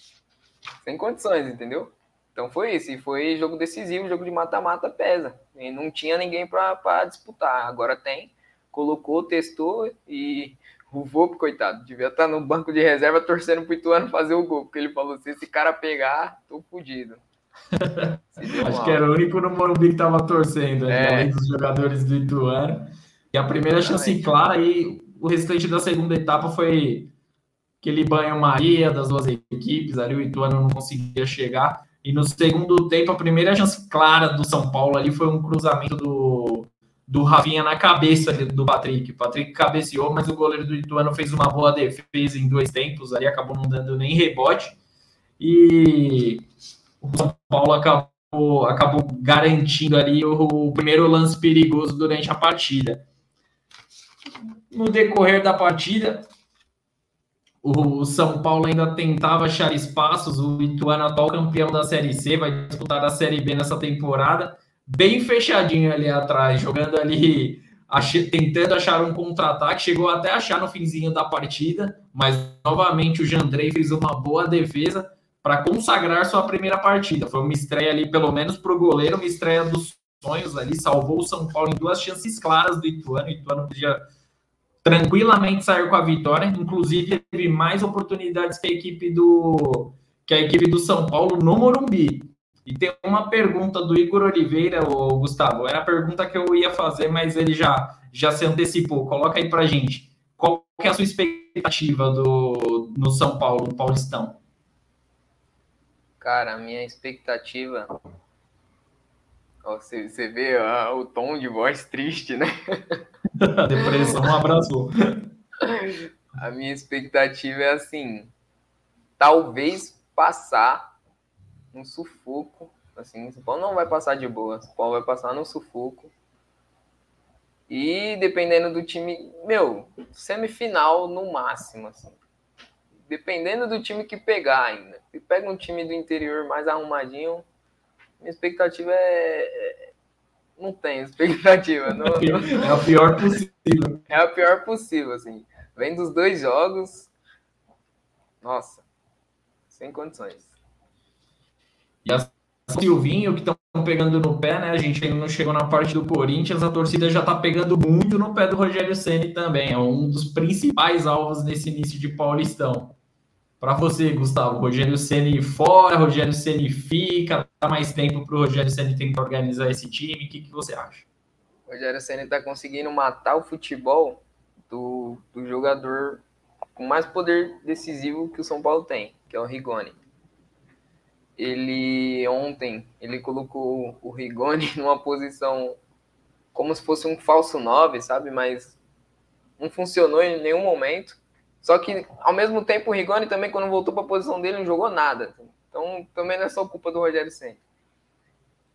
sem condições, entendeu? Então foi isso, e foi jogo decisivo, jogo de mata-mata pesa, e não tinha ninguém para disputar, agora tem, colocou, testou, e o Volpi, coitado, devia estar no banco de reserva torcendo pro Ituano fazer o gol, porque ele falou, se esse cara pegar, tô fodido. Acho que era o único no Morumbi que tava torcendo, é. além dos jogadores do Ituano, e a primeira chance clara, e o restante da segunda etapa foi aquele banho-maria das duas equipes, ali o Ituano não conseguia chegar. E no segundo tempo, a primeira chance clara do São Paulo ali foi um cruzamento do, do Rafinha na cabeça do Patrick. O Patrick cabeceou, mas o goleiro do Ituano fez uma boa defesa em dois tempos, ali acabou não dando nem rebote. E o São Paulo acabou, acabou garantindo ali o, o primeiro lance perigoso durante a partida. No decorrer da partida... O São Paulo ainda tentava achar espaços, o Ituano, atual campeão da Série C, vai disputar a Série B nessa temporada, bem fechadinho ali atrás, jogando ali, ach- tentando achar um contra-ataque, chegou até a achar no finzinho da partida, mas novamente o Jandrei fez uma boa defesa para consagrar sua primeira partida, foi uma estreia ali, pelo menos para o goleiro, uma estreia dos sonhos ali, salvou o São Paulo em duas chances claras do Ituano, o Ituano podia... tranquilamente saiu com a vitória, inclusive teve mais oportunidades que a equipe do, que a equipe do São Paulo no Morumbi. E tem uma pergunta do Igor Oliveira, o Gustavo, era a pergunta que eu ia fazer, mas ele já, já se antecipou. Coloca aí pra gente, qual que é a sua expectativa do, no São Paulo, no Paulistão? Cara, a minha expectativa... Você, você vê ah, o tom de voz triste, né? A depressão abraçou. A minha expectativa é assim, talvez passar um sufoco, assim, o São Paulo não vai passar de boa, o São Paulo vai passar no sufoco, e dependendo do time, meu, semifinal no máximo, assim. dependendo do time que pegar ainda. Se pega um time do interior mais arrumadinho, minha expectativa é... Não tem expectativa. Não, não... É a pior possível. É a pior possível, assim. Vem dos dois jogos... Nossa. Sem condições. E a Sylvinho, que estão pegando no pé, né? A gente ainda não chegou na parte do Corinthians, a torcida já está pegando muito no pé do Rogério Ceni também. É um dos principais alvos nesse início de Paulistão. Para você, Gustavo, Rogério Ceni fora, Rogério Ceni fica, dá mais tempo para o Rogério Ceni tentar organizar esse time, o que, que você acha? O Rogério Ceni está conseguindo matar o futebol do, do jogador com mais poder decisivo que o São Paulo tem, que é o Rigoni. Ele, ontem, ele colocou o Rigoni numa posição como se fosse um falso nove, sabe? Mas não funcionou em nenhum momento. Só que, ao mesmo tempo, o Rigoni também, quando voltou para a posição dele, não jogou nada. Então, também não é só culpa do Rogério Ceni.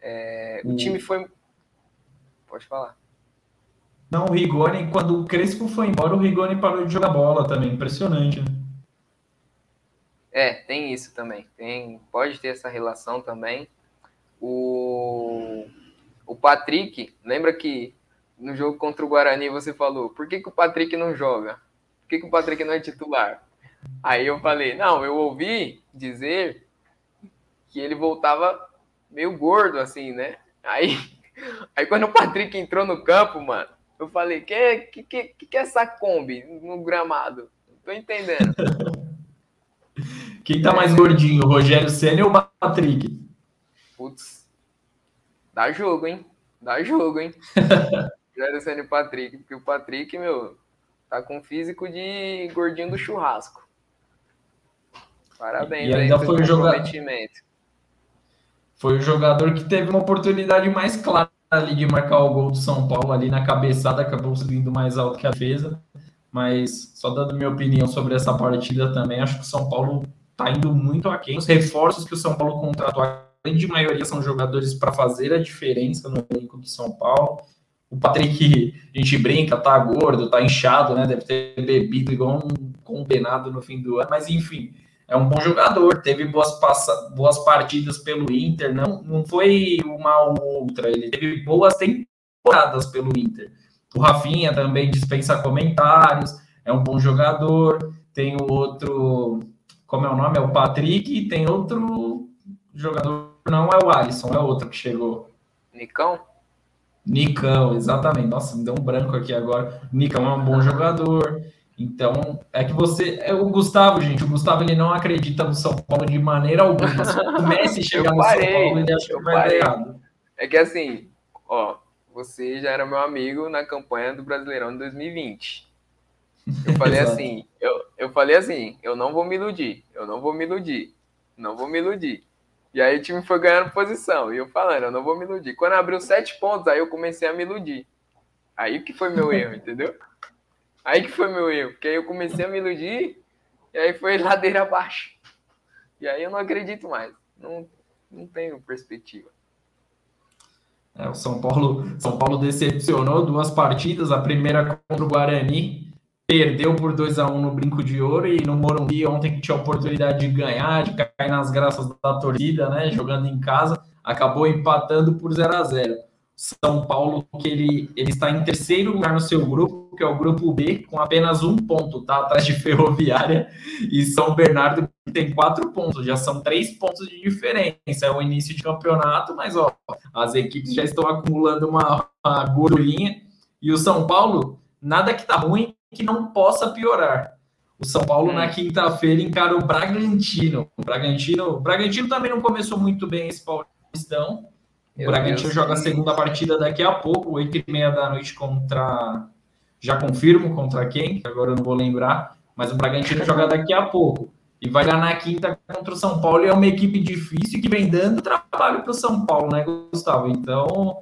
É, o time foi... Pode falar. Não, o Rigoni, quando o Crespo foi embora, o Rigoni parou de jogar bola também. Impressionante, né? É, tem isso também. Tem, pode ter essa relação também. O, o Patrick, lembra que no jogo contra o Guarani você falou, por que, que o Patrick não joga? Por que, que o Patrick não é titular? Aí eu falei, não, eu ouvi dizer que ele voltava meio gordo, assim, né? Aí, aí quando o Patrick entrou no campo, mano, eu falei, que que, que, que é essa Kombi no gramado? Não tô entendendo. Quem tá mais gordinho, o Rogério Ceni ou o Patrick? Putz, dá jogo, hein? Dá jogo, hein? Rogério Ceni e Patrick, porque o Patrick, meu... Tá com físico de gordinho do churrasco. Parabéns, e ainda aí, foi o jogador. Foi o jogador que teve uma oportunidade mais clara ali de marcar o gol do São Paulo ali na cabeçada, acabou subindo mais alto que a defesa. Mas só dando minha opinião sobre essa partida também, acho que o São Paulo tá indo muito aquém. Os reforços que o São Paulo contratou, a grande maioria são jogadores para fazer a diferença no elenco do São Paulo. O Patrick, a gente brinca, tá gordo, tá inchado, né? Deve ter bebido igual um condenado no fim do ano. Mas, enfim, é um bom jogador. Teve boas, passa... boas partidas pelo Inter. Não, não foi uma ou outra. Ele teve boas temporadas pelo Inter. O Rafinha também dispensa comentários. É um bom jogador. Tem o outro... Como é o nome? É o Patrick. E tem outro jogador. Não é o Alisson, é outro que chegou. Nicão? Nicão, exatamente. Nossa, me deu um branco aqui agora. Nicão é um bom jogador. Então, é que você... É o Gustavo, gente. O Gustavo, ele não acredita no São Paulo de maneira alguma. Se o Messi chegar no São Paulo, ele acha que vai dar errado. É que assim, ó, você já era meu amigo na campanha do Brasileirão de dois mil e vinte. Eu falei assim, eu, eu falei assim, eu não vou me iludir, eu não vou me iludir, não vou me iludir. E aí o time foi ganhando posição. E eu falando, eu não vou me iludir. Quando abriu sete pontos, aí eu comecei a me iludir. Aí que foi meu erro, entendeu? Aí que foi meu erro. Porque aí eu comecei a me iludir, e aí foi ladeira abaixo. E aí eu não acredito mais. Não, não tenho perspectiva. É, o São Paulo, São Paulo decepcionou duas partidas. A primeira contra o Guarani. Perdeu por dois a um no Brinco de Ouro e no Morumbi ontem que tinha a oportunidade de ganhar, de cair nas graças da torcida, né, jogando em casa, acabou empatando por zero a zero. São Paulo, que ele, ele está em terceiro lugar no seu grupo, que é o grupo B, com apenas um ponto, tá atrás de Ferroviária e São Bernardo, que tem quatro pontos, já são três pontos de diferença. É o início de campeonato, mas ó, as equipes já estão acumulando uma, uma gordurinha e o São Paulo, nada que tá ruim, que não possa piorar. O São Paulo hum. na quinta-feira encara o Bragantino. O Bragantino, o Bragantino também não começou muito bem esse Paulistão. Meu o Bragantino Deus joga Deus. a segunda partida daqui a pouco, oito e meia da noite contra... Já confirmo contra quem, agora eu não vou lembrar, mas o Bragantino joga daqui a pouco. E vai lá na quinta contra o São Paulo e é uma equipe difícil que vem dando trabalho para o São Paulo, né, Gustavo? Então...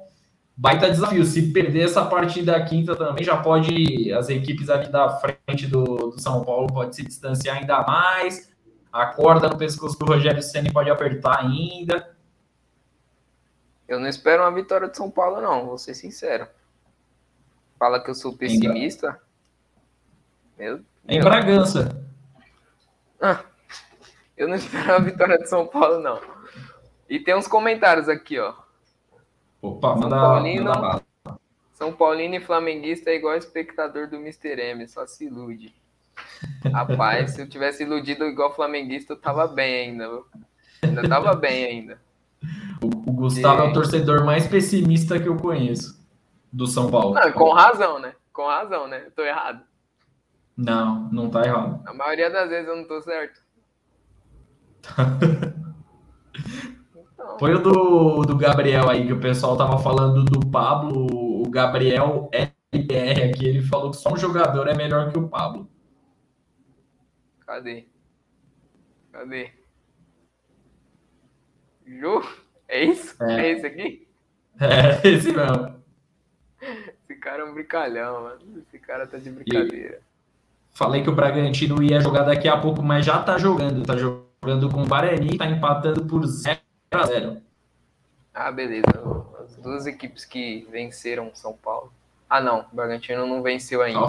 Baita desafio, se perder essa partida da quinta também, já pode, as equipes ali da frente do, do São Paulo pode se distanciar ainda mais, a corda no pescoço do Rogério Ceni pode apertar ainda. Eu não espero uma vitória do São Paulo não, vou ser sincero. Fala que eu sou pessimista. Em, Bra... meu, meu... em Bragança. Ah, eu não esperava a vitória de São Paulo, não. E tem uns comentários aqui, ó. Opa, São Paulino, manda São Paulino e flamenguista é igual espectador do mister M, só se ilude. Rapaz, se eu tivesse iludido igual flamenguista, eu tava bem ainda. Viu? Ainda tava bem ainda. O, o Gustavo e... é o torcedor mais pessimista que eu conheço do São Paulo. Não, com razão, né? Com razão, né? Eu tô errado. Não, não tá errado. A maioria das vezes eu não tô certo. Então... Foi o do, do Gabriel aí, que o pessoal tava falando do Pablo. O Gabriel L B R aqui, ele falou que só um jogador é melhor que o Pablo. Cadê? Cadê? Ju? É isso? É, é esse aqui? É, esse mesmo. Esse cara é um brincalhão, mano. Esse cara tá de brincadeira. E falei que o Bragantino ia jogar daqui a pouco, mas já tá jogando. Tá jogando com o Guarani, tá empatando por zero a zero. Ah, beleza. As duas equipes que venceram São Paulo. Ah, não. O Bragantino não venceu ainda.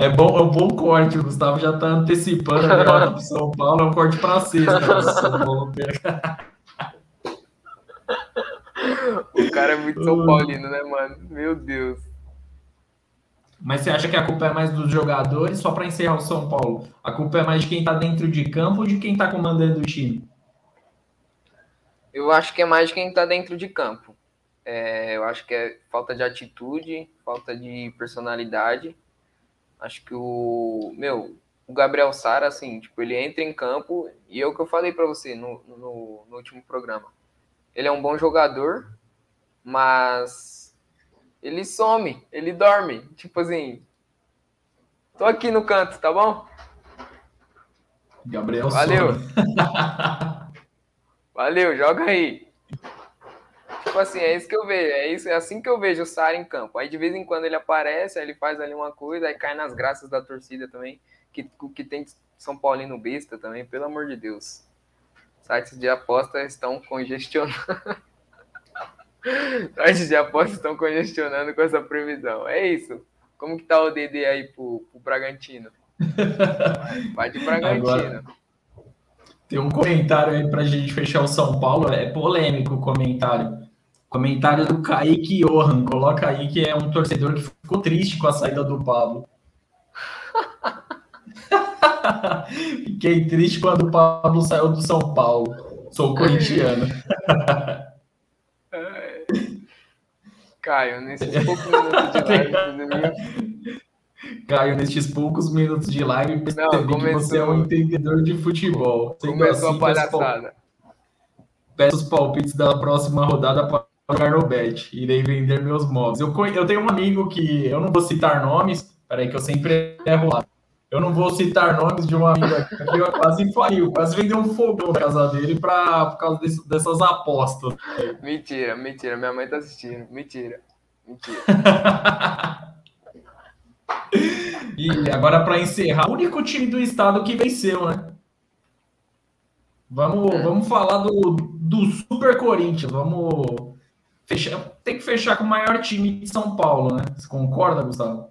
É bom, é um bom corte. O Gustavo já tá antecipando a derrota pro São Paulo. É um corte pra sexta. O cara é muito São Paulino, né, mano? Meu Deus. Mas você acha que a culpa é mais dos jogadores? Só pra encerrar o São Paulo, a culpa é mais de quem tá dentro de campo ou de quem tá comandando o time? Eu acho que é mais de quem tá dentro de campo. É, eu acho que é falta de atitude, falta de personalidade. Acho que o... Meu, o Gabriel Sara, assim, tipo, ele entra em campo e é o que eu falei pra você no, no, no último programa. Ele é um bom jogador, mas ele some, ele dorme. Tipo assim, tô aqui no canto, tá bom? Gabriel Sara. Valeu. Valeu, joga aí. Tipo assim, é isso que eu vejo, é, isso, é assim que eu vejo o Sara em campo. Aí de vez em quando ele aparece, aí ele faz ali uma coisa, aí cai nas graças da torcida também, que, que tem São Paulino besta também, pelo amor de Deus. Sites de aposta estão congestionando. Sites de aposta estão congestionando com essa previsão. É isso. Como que tá o D D aí pro, pro Bragantino? Vai de Bragantino. Agora... Tem um comentário aí pra gente fechar o São Paulo, é polêmico o comentário. Comentário do Kaique Johan, coloca aí que é um torcedor que ficou triste com a saída do Pablo. Fiquei triste quando o Pablo saiu do São Paulo. Sou corintiano. Caio, nesses poucos minutos de live... Caio, nestes poucos minutos de live, percebi Não, começou... que você é um entendedor de futebol. Sendo começou assim, a palhaçada. Peço os palpites da próxima rodada para jogar no bet. Irei vender meus móveis. Eu, eu tenho um amigo que... Eu não vou citar nomes. Peraí que eu sempre erro lá. Eu não vou citar nomes de um amigo aqui que quase faliu, quase vendeu um fogão na casa dele pra, por causa desse, dessas apostas. Mentira, mentira. Minha mãe tá assistindo. Mentira. Mentira. E agora, para encerrar, o único time do estado que venceu, né? Vamos, é. vamos falar do, do Super Corinthians. Vamos fechar. Tem que fechar com o maior time de São Paulo, né? Você concorda, Gustavo?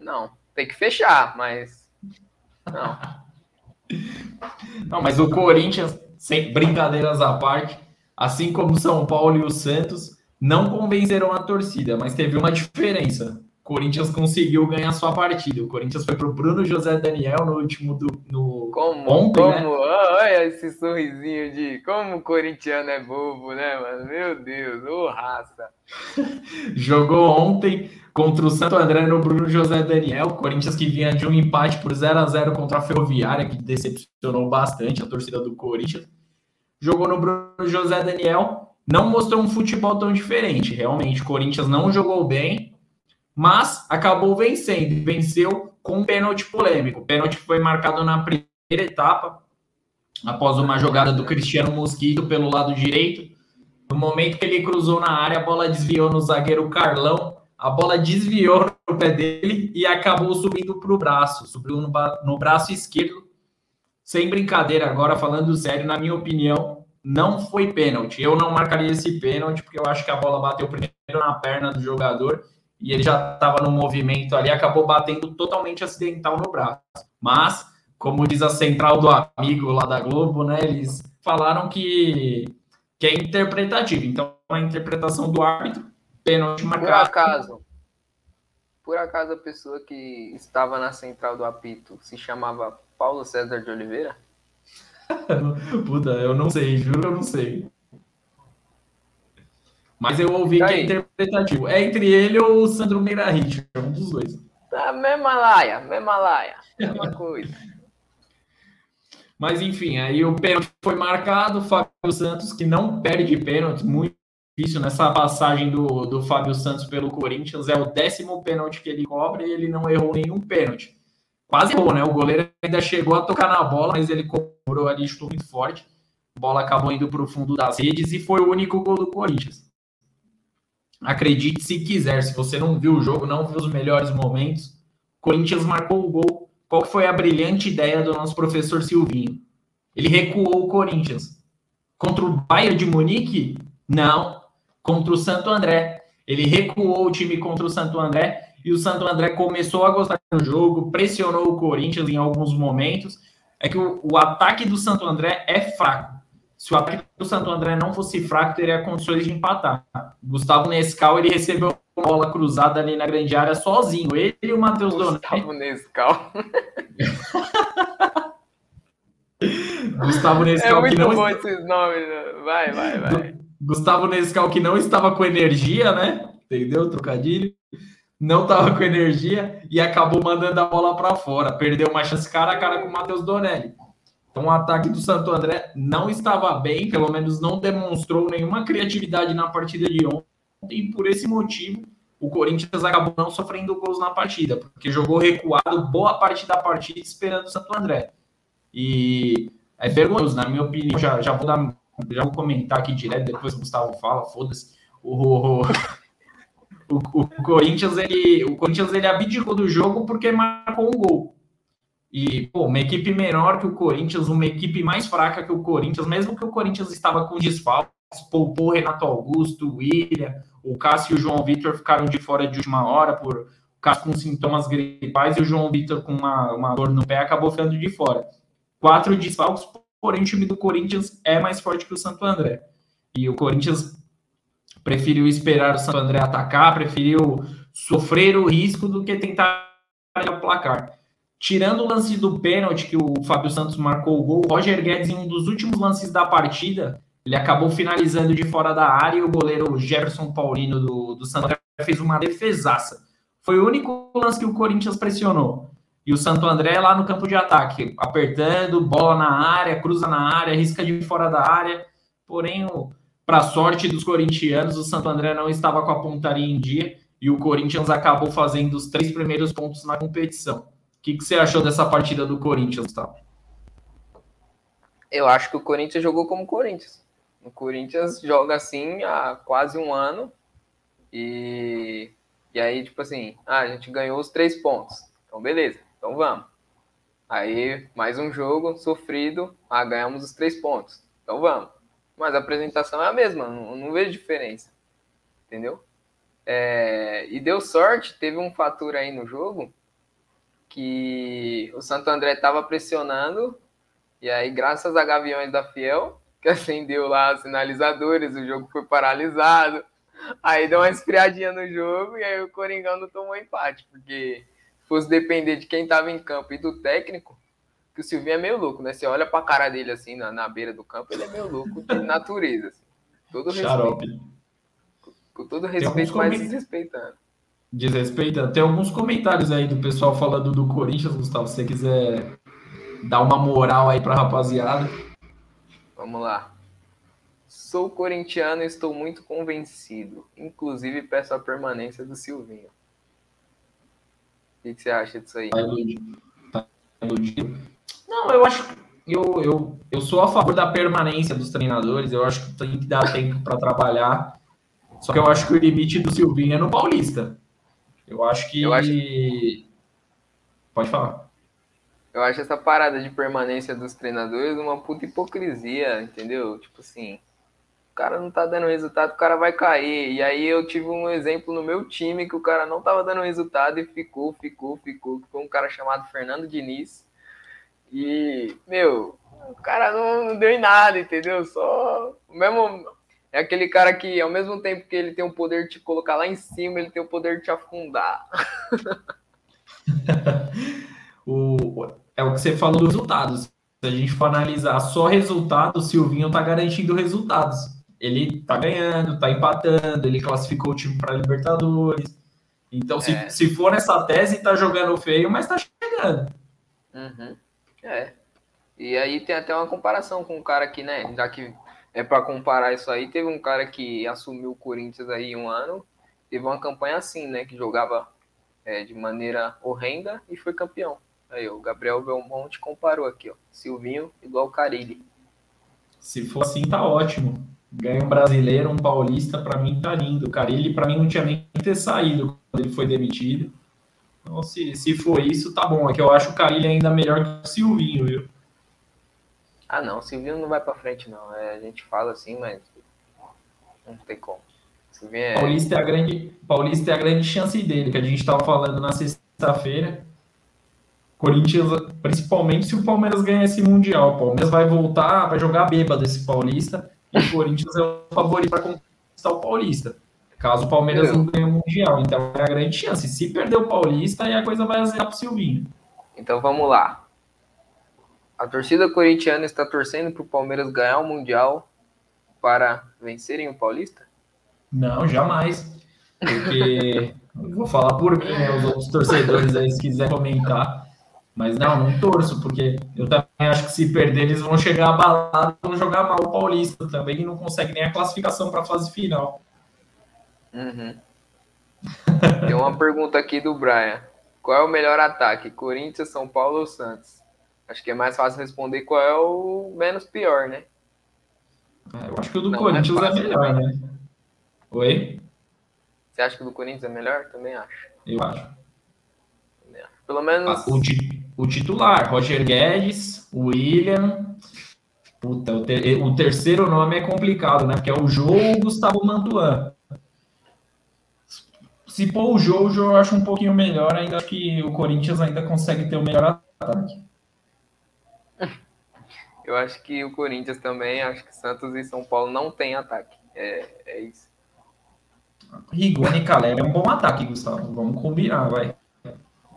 Não, tem que fechar, mas... Não. Não, mas o Corinthians, sem brincadeiras à parte, assim como São Paulo e o Santos, não convenceram a torcida, mas teve uma diferença. O Corinthians conseguiu ganhar sua partida. O Corinthians foi pro Bruno José Daniel no último do... No... Como? Ontem, como? Né? Olha esse sorrisinho de... Como o corintiano é bobo, né, mano? Meu Deus, ô raça! Jogou ontem contra o Santo André no Bruno José Daniel. O Corinthians que vinha de um empate por zero a zero contra a Ferroviária, que decepcionou bastante a torcida do Corinthians. Jogou no Bruno José Daniel... Não mostrou um futebol tão diferente, realmente. O Corinthians não jogou bem, mas acabou vencendo. Venceu com um pênalti polêmico. O pênalti foi marcado na primeira etapa, após uma jogada do Cristiano Mosquito pelo lado direito. No momento que ele cruzou na área, a bola desviou no zagueiro Carlão, a bola desviou no pé dele e acabou subindo para o braço. Subiu no, no braço esquerdo. Sem brincadeira agora, falando sério, na minha opinião... Não foi pênalti. Eu não marcaria esse pênalti, porque eu acho que a bola bateu primeiro na perna do jogador e ele já estava no movimento ali, acabou batendo totalmente acidental no braço. Mas, como diz a central do amigo lá da Globo, né, eles falaram que, que é interpretativo. Então, a interpretação do árbitro, pênalti marcado. Por acaso, por acaso a pessoa que estava na central do apito se chamava Paulo César de Oliveira? Puta, eu não sei, juro, eu não sei. Mas eu ouvi que é interpretativo. É entre ele ou o Sandro Meira Hitch, é um dos dois. Tá, mesma laia, mesma laia. Mesma coisa. Mas enfim, aí o pênalti foi marcado. O Fábio Santos, que não perde pênalti, muito difícil nessa passagem do, do Fábio Santos pelo Corinthians. É o décimo pênalti que ele cobra e ele não errou nenhum pênalti. Quase errou, né? O goleiro ainda chegou a tocar na bola, mas ele cobrou ali, chutou muito forte. A bola acabou indo para o fundo das redes e foi o único gol do Corinthians. Acredite se quiser, se você não viu o jogo, não viu os melhores momentos, o Corinthians marcou o gol. Qual foi a brilhante ideia do nosso professor Sylvinho? Ele recuou o Corinthians. Contra o Bayern de Munique? Não. Contra o Santo André. Ele recuou o time contra o Santo André e o Santo André começou a gostar do jogo, pressionou o Corinthians em alguns momentos. É que o, o ataque do Santo André é fraco. Se o ataque do Santo André não fosse fraco, teria condições de empatar. Gustavo Nescau, ele recebeu uma bola cruzada ali na grande área sozinho. Ele e o Matheus Donato. Gustavo Nescau. Gustavo Nescau. É muito que não bom está... esses nomes. Vai, vai, vai. Gustavo Nescau, que não estava com energia, né? Entendeu? Trocadilho. Não estava com energia e acabou mandando a bola para fora. Perdeu uma chance cara a cara com o Matheus Donelli. Então, o ataque do Santo André não estava bem, pelo menos não demonstrou nenhuma criatividade na partida de ontem, e por esse motivo, o Corinthians acabou não sofrendo gols na partida, porque jogou recuado boa parte da partida esperando o Santo André. E é vergonhoso, na minha opinião, já, já, vou, dar, já vou comentar aqui direto, depois o Gustavo fala, foda-se, o, o, o, o Corinthians, ele, o Corinthians ele abdicou do jogo porque marcou um gol. E, pô, uma equipe menor que o Corinthians, uma equipe mais fraca que o Corinthians, mesmo que o Corinthians estava com desfalques, poupou o Renato Augusto, o William, o Cássio e o João Vitor ficaram de fora de última hora, por o Cássio com sintomas gripais e o João Vitor com uma, uma dor no pé, acabou ficando de fora. Quatro desfalques, porém o time do Corinthians é mais forte que o Santo André. E o Corinthians preferiu esperar o Santo André atacar, preferiu sofrer o risco do que tentar placar. Tirando o lance do pênalti, que o Fábio Santos marcou o gol, o Roger Guedes, em um dos últimos lances da partida, ele acabou finalizando de fora da área e o goleiro Jefferson Paulino do, do Santo André fez uma defesaça. Foi o único lance que o Corinthians pressionou. E o Santo André lá no campo de ataque, apertando, bola na área, cruza na área, risca de fora da área. Porém, para sorte dos corintianos, o Santo André não estava com a pontaria em dia e o Corinthians acabou fazendo os três primeiros pontos na competição. O que, que você achou dessa partida do Corinthians, tá? Eu acho que o Corinthians jogou como o Corinthians. O Corinthians joga assim há quase um ano. E, e aí, tipo assim, ah, a gente ganhou os três pontos. Então, beleza. Então, vamos. Aí, mais um jogo sofrido. Ah, ganhamos os três pontos. Então, vamos. Mas a apresentação é a mesma. Não, não vejo diferença. Entendeu? É, e deu sorte. Teve um fator aí no jogo que o Santo André estava pressionando, e aí, graças a Gaviões da Fiel, que acendeu lá os sinalizadores, o jogo foi paralisado, aí deu uma esfriadinha no jogo, e aí o Coringão não tomou empate, porque se fosse depender de quem estava em campo e do técnico, que o Silvinho é meio louco, né? Você olha para a cara dele, assim, na, na beira do campo, ele é meio louco, de natureza, assim. Todo respeito. Com, com todo respeito, mas desrespeitando. Desrespeita. Tem alguns comentários aí do pessoal falando do Corinthians, Gustavo, se você quiser dar uma moral aí pra rapaziada. Vamos lá. Sou corintiano e estou muito convencido. Inclusive, peço a permanência do Sylvinho. O que, que você acha disso aí? Tá iludido. Tá iludido. Não, eu acho que eu, eu, eu sou a favor da permanência dos treinadores. Eu acho que tem que dar tempo para trabalhar. Só que eu acho que o limite do Sylvinho é no Paulista. Eu acho que... Eu acho... Pode falar. Eu acho essa parada de permanência dos treinadores uma puta hipocrisia, entendeu? Tipo assim, o cara não tá dando resultado, o cara vai cair. E aí eu tive um exemplo no meu time que o cara não tava dando resultado e ficou, ficou, ficou. Foi um cara chamado Fernando Diniz. E, meu, o cara não, não deu em nada, entendeu? Só o mesmo... É aquele cara que, ao mesmo tempo que ele tem o poder de te colocar lá em cima, ele tem o poder de te afundar. o, é o que você falou dos resultados. Se a gente for analisar só resultado, o Sylvinho tá garantindo resultados. Ele tá ganhando, tá empatando, ele classificou o time para Libertadores. Então, se, é. se for nessa tese, tá jogando feio, mas tá chegando. Uhum. É. E aí tem até uma comparação com o cara que, né, já que... É para comparar isso aí, teve um cara que assumiu o Corinthians aí um ano, teve uma campanha assim, né, que jogava é, de maneira horrenda e foi campeão. Aí, ó, o Gabriel Belmonte comparou aqui, ó, Sylvinho igual Carilli. Se for assim, tá ótimo. Ganha um brasileiro, um paulista, para mim tá lindo. O Carilli, para mim, não tinha nem ter saído quando ele foi demitido. Então, se, se for isso, tá bom. É que eu acho o Carilli ainda melhor que o Sylvinho, viu? Ah, não, o Sylvinho não vai pra frente, não. É, a gente fala assim, mas não tem como. É... Paulista, é a grande, Paulista é a grande chance dele, que a gente estava falando na sexta-feira. Corinthians, principalmente se o Palmeiras ganhar esse Mundial. O Palmeiras vai voltar, vai jogar bêbado esse Paulista, e o Corinthians é o favorito para conquistar o Paulista. Caso o Palmeiras Eu... não ganhe o Mundial, então é a grande chance. Se perder o Paulista, aí a coisa vai azerar pro Sylvinho. Então vamos lá. A torcida corintiana está torcendo para o Palmeiras ganhar o Mundial para vencerem o Paulista? Não, jamais. Porque, vou falar por mim, né? Os outros torcedores aí, se quiser comentar. Mas não, não torço, porque eu também acho que se perder, eles vão chegar abalados, vão jogar mal o Paulista também e não consegue nem a classificação para a fase final. Uhum. Tem uma pergunta aqui do Brian. Qual é o melhor ataque, Corinthians, São Paulo ou Santos? Acho que é mais fácil responder qual é o menos pior, né? É, eu acho que o do não, Corinthians é, fácil, é melhor, né? Oi? Você acha que o do Corinthians é melhor? Também acho. Eu acho. Pelo menos... Ah, o, ti- o titular, Roger Guedes, William... Puta, o, ter- o terceiro nome é complicado, né? Porque é o Jô ou o Gustavo Mantuan. Se pôr o Jô, o Jô eu acho um pouquinho melhor, ainda que o Corinthians ainda consegue ter o melhor ataque. Eu acho que o Corinthians também, acho que Santos e São Paulo não tem ataque. É, é isso. Rigoni e Caleb é um bom ataque, Gustavo. Vamos combinar, vai.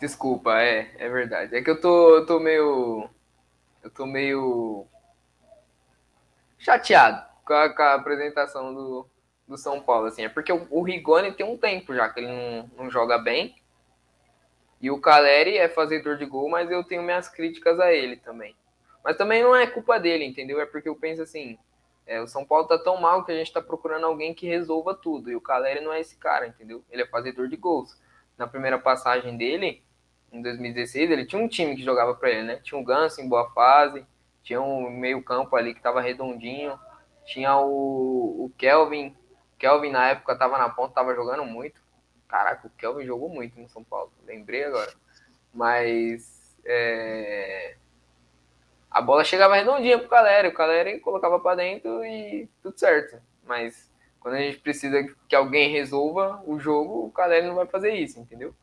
Desculpa, é, é verdade. É que eu tô, eu tô meio. Eu tô meio chateado com a, com a apresentação do, do São Paulo. Assim. É porque o, o Rigoni tem um tempo já que ele não, não joga bem. E o Calleri é fazedor de gol, mas eu tenho minhas críticas a ele também. Mas também não é culpa dele, entendeu? É porque eu penso assim, é, o São Paulo tá tão mal que a gente tá procurando alguém que resolva tudo. E o Calleri não é esse cara, entendeu? Ele é fazedor de gols. Na primeira passagem dele, em dois mil e dezesseis, ele tinha um time que jogava pra ele, né? Tinha o Ganso em boa fase, tinha um meio campo ali que tava redondinho, tinha o, o Kelvin. O Kelvin na época tava na ponta, tava jogando muito. Caraca, o Kelvin jogou muito no São Paulo, lembrei agora. Mas... É... A bola chegava redondinha pro Calleri, o Calleri colocava pra dentro e tudo certo. Mas quando a gente precisa que alguém resolva o jogo, o Calleri não vai fazer isso, entendeu?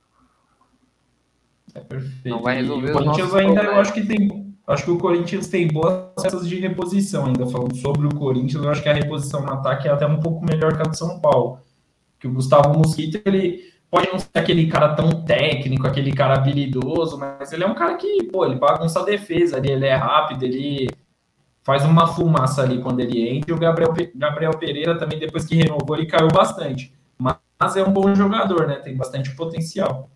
É perfeito. Não vai resolver o Corinthians ainda, problema. Eu acho que tem. Acho que o Corinthians tem boas peças de reposição ainda. Falando sobre o Corinthians, eu acho que a reposição no ataque é até um pouco melhor que a do São Paulo. Que o Gustavo Mosquito, ele pode não ser aquele cara tão técnico, aquele cara habilidoso, mas ele é um cara que, pô, ele bagunça a defesa ali, ele é rápido, ele faz uma fumaça ali quando ele entra. E o Gabriel, Gabriel Pereira também, depois que renovou, ele caiu bastante. Mas é um bom jogador, né? Tem bastante potencial.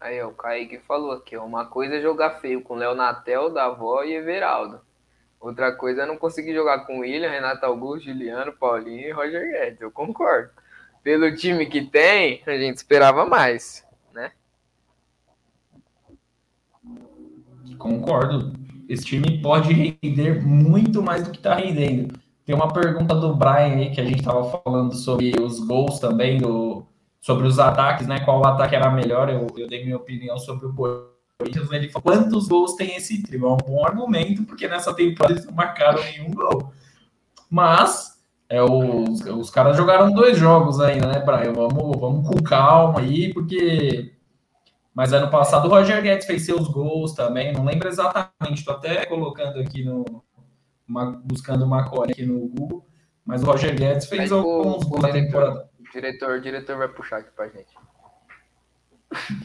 Aí, ó, o Kaique falou aqui, ó, uma coisa é jogar feio com o Leonatel, Davó e Everaldo. Outra coisa é não conseguir jogar com o William, Renato Augusto, Juliano, Paulinho e Roger Guedes. Eu concordo. Pelo time que tem, a gente esperava mais, né? Concordo. Esse time pode render muito mais do que está rendendo. Tem uma pergunta do Brian aí, que a gente estava falando sobre os gols também, do, sobre os ataques, né? Qual ataque era melhor? Eu, eu dei minha opinião sobre o Corinthians. Ele falou, quantos gols tem esse trio? É um bom argumento, porque nessa temporada eles não marcaram nenhum gol. mas é, os, os caras jogaram dois jogos ainda, né, Brian? Vamos, vamos com calma aí, porque... Mas ano passado o Roger Guedes fez seus gols também, não lembro exatamente, estou até colocando aqui no... Uma, buscando uma cola aqui no Google, mas o Roger Guedes fez alguns gols na temporada. O diretor, o diretor vai puxar aqui pra gente.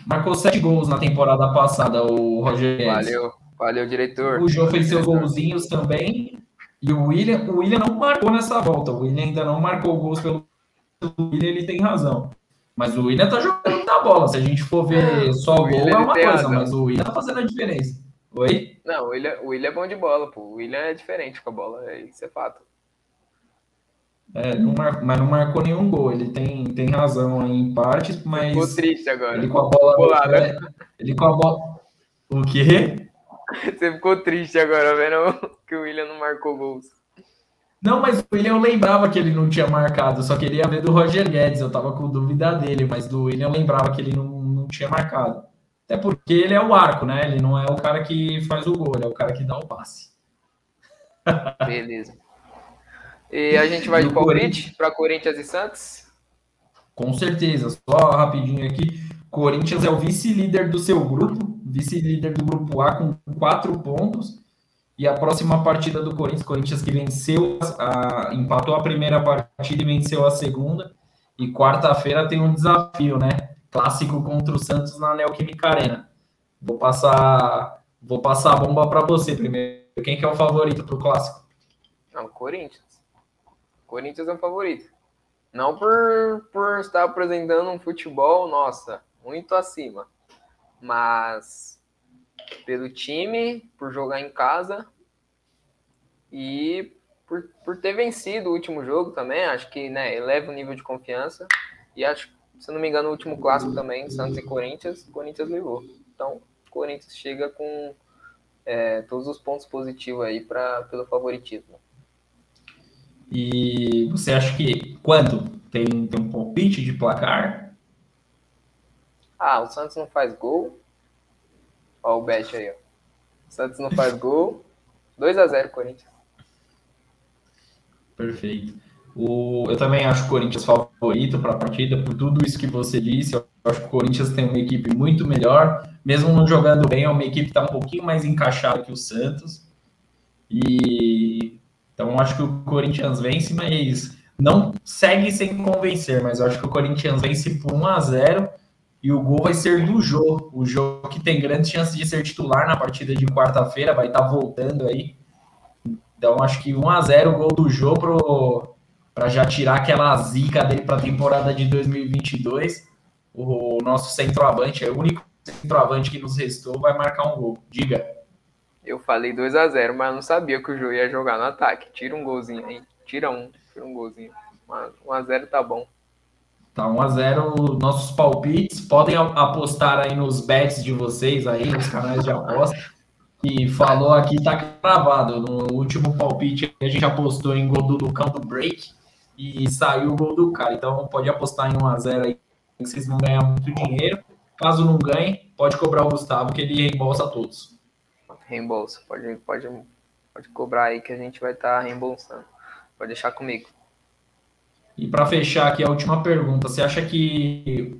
Marcou sete gols na temporada passada, o Roger Guedes. Valeu, valeu, diretor. O João fez seus golzinhos também. E o William, o William não marcou nessa volta. O William ainda não marcou gols pelo... O William, ele tem razão. Mas o William tá jogando muita bola. Se a gente for ver só o gol, é uma coisa, mas o William tá fazendo a diferença. Oi? Não, o William, o William é bom de bola, pô. O William é diferente com a bola, isso é fato. É, não mar... mas não marcou nenhum gol. Ele tem, tem razão aí em partes, mas... Ficou triste agora. Ele com a bola... Bolado. Ele com a bola... O quê? Você ficou triste agora, vendo que o William não marcou gols. Não, mas o William eu lembrava que ele não tinha marcado. Só queria ver do Roger Guedes. Eu tava com dúvida dele, mas do William eu lembrava que ele não, não tinha marcado. Até porque ele é o arco, né? Ele não é o cara que faz o gol, ele é o cara que dá o passe. Beleza. E a gente vai de palpite para Corinthians e Santos? Com certeza. Só rapidinho aqui. Corinthians é o vice-líder do seu grupo. Vice-líder do grupo A com quatro pontos. E a próxima partida do Corinthians, Corinthians que venceu, a, empatou a primeira partida e venceu a segunda. E quarta-feira tem um desafio, né? Clássico contra o Santos na Neo Química Arena. Vou passar, vou passar a bomba para você primeiro. Quem que é o favorito pro clássico? Não, Corinthians. Corinthians é um favorito. Não por, por estar apresentando um futebol, nossa, muito acima. Mas pelo time, por jogar em casa e por, por ter vencido o último jogo também, acho que, né, eleva o nível de confiança. E acho, se não me engano, o último clássico também, Santos e Corinthians, Corinthians levou. Então, Corinthians chega com é, todos os pontos positivos aí pra, pelo favoritismo. E você acha que quanto? Tem, tem um palpite de placar? Ah, o Santos não faz gol. Ó o bet aí, ó. O Santos não faz gol. dois a zero, Corinthians. Perfeito. O, eu também acho o Corinthians favorito para a partida, por tudo isso que você disse. Eu acho que o Corinthians tem uma equipe muito melhor. Mesmo não jogando bem, é uma equipe que está um pouquinho mais encaixada que o Santos. E... Então, acho que o Corinthians vence, mas não segue sem convencer, mas eu acho que o Corinthians vence por um a zero e o gol vai ser do Jô. O Jô que tem grandes chances de ser titular na partida de quarta-feira, vai estar tá voltando aí. Então, acho que um a zero o gol do Jô para já tirar aquela zica dele para a temporada de dois mil e vinte e dois. O nosso centroavante, é o único centroavante que nos restou, vai marcar um gol. Diga. Eu falei dois a zero, mas não sabia que o Jô ia jogar no ataque. Tira um golzinho aí. Tira um. Tira um golzinho. um a zero tá bom. Tá um a zero nossos palpites. Podem apostar aí nos bets de vocês aí, nos canais de aposta. E falou aqui, tá cravado. No último palpite a gente apostou em gol do Lucão do Break e saiu o gol do cara. Então pode apostar em um a zero aí, que vocês vão ganhar muito dinheiro. Caso não ganhe, pode cobrar o Gustavo que ele reembolsa todos. Reembolso, pode, pode, pode cobrar aí que a gente vai estar tá reembolsando. Pode deixar comigo. E para fechar aqui a última pergunta, você acha que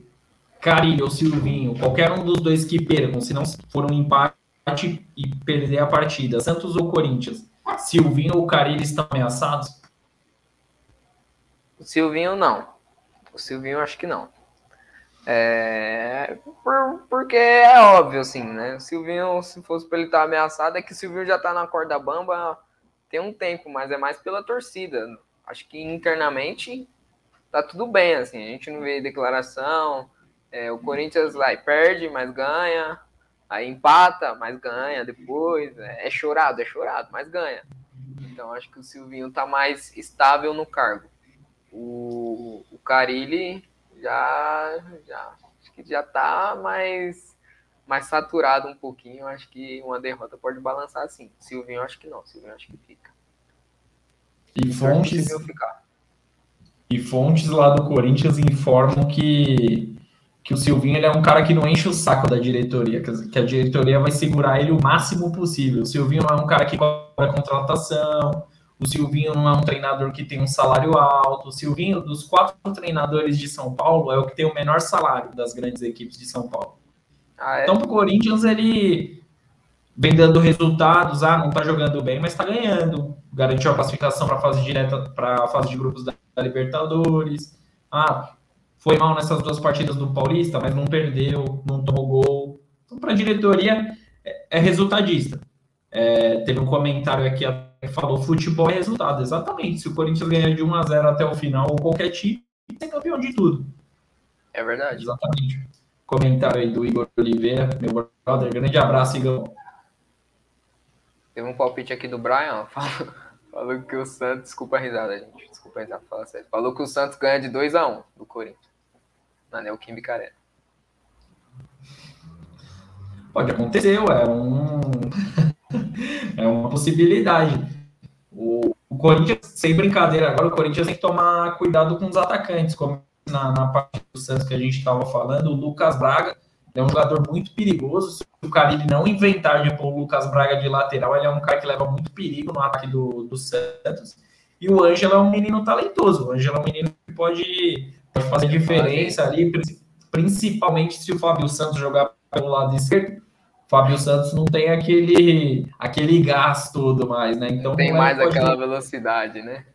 Carilli ou Sylvinho, qualquer um dos dois que percam, se não for um empate e perder a partida, Santos ou Corinthians, Sylvinho ou Carilli estão ameaçados? O Sylvinho não. O Sylvinho acho que não. É, por, porque é óbvio, assim, né? O Sylvinho, se fosse pra ele estar ameaçado, é que o Sylvinho já tá na corda bamba tem um tempo, mas é mais pela torcida. Acho que internamente tá tudo bem, assim, a gente não vê declaração, é, o Corinthians lá perde, mas ganha, aí empata, mas ganha depois, é, é chorado, é chorado, mas ganha. Então acho que o Sylvinho tá mais estável no cargo. O, o Carilli Já, já, acho que já tá mais, mais saturado um pouquinho. Acho que uma derrota pode balançar sim. Sylvinho, acho que não. Sylvinho, acho que fica. E fontes, ficar. E fontes lá do Corinthians informam que, que o Sylvinho ele é um cara que não enche o saco da diretoria, que a diretoria vai segurar ele o máximo possível. O Sylvinho é um cara que cobra contratação. O Sylvinho não é um treinador que tem um salário alto. O Sylvinho, dos quatro treinadores de São Paulo, é o que tem o menor salário das grandes equipes de São Paulo. Ah, é? Então, pro Corinthians, ele vem dando resultados. Ah, não tá jogando bem, mas tá ganhando. Garantiu a classificação pra fase direta, pra fase de grupos da, da Libertadores. Ah, foi mal nessas duas partidas do Paulista, mas não perdeu, não tomou gol. Então, pra diretoria, é, é resultadista. É, teve um comentário aqui que falou: futebol é resultado. Exatamente, se o Corinthians ganhar de um a zero até o final, ou qualquer time, tem campeão de tudo. É verdade. Exatamente. Comentário aí do Igor Oliveira, meu brother, grande abraço, Igor. Teve um palpite aqui do Brian, ó, falou, falou que o Santos, desculpa a risada, gente, desculpa a risada, fala sério. Falou que o Santos ganha de dois a um do Corinthians, na Neo Química Arena. Pode acontecer, é um... é uma possibilidade. O, o Corinthians, sem brincadeira agora, o Corinthians tem que tomar cuidado com os atacantes, como na, na parte do Santos que a gente estava falando. O Lucas Braga é um jogador muito perigoso. Se o Carilli não inventar de pôr o Lucas Braga de lateral, ele é um cara que leva muito perigo no ataque do, do Santos. E o Ângelo é um menino talentoso. O Ângelo é um menino que pode, pode fazer diferença ali, principalmente se o Fábio Santos jogar pelo lado esquerdo. Fábio Santos não tem aquele, aquele gás todo mais, né? Então, tem mais aquela velocidade, né?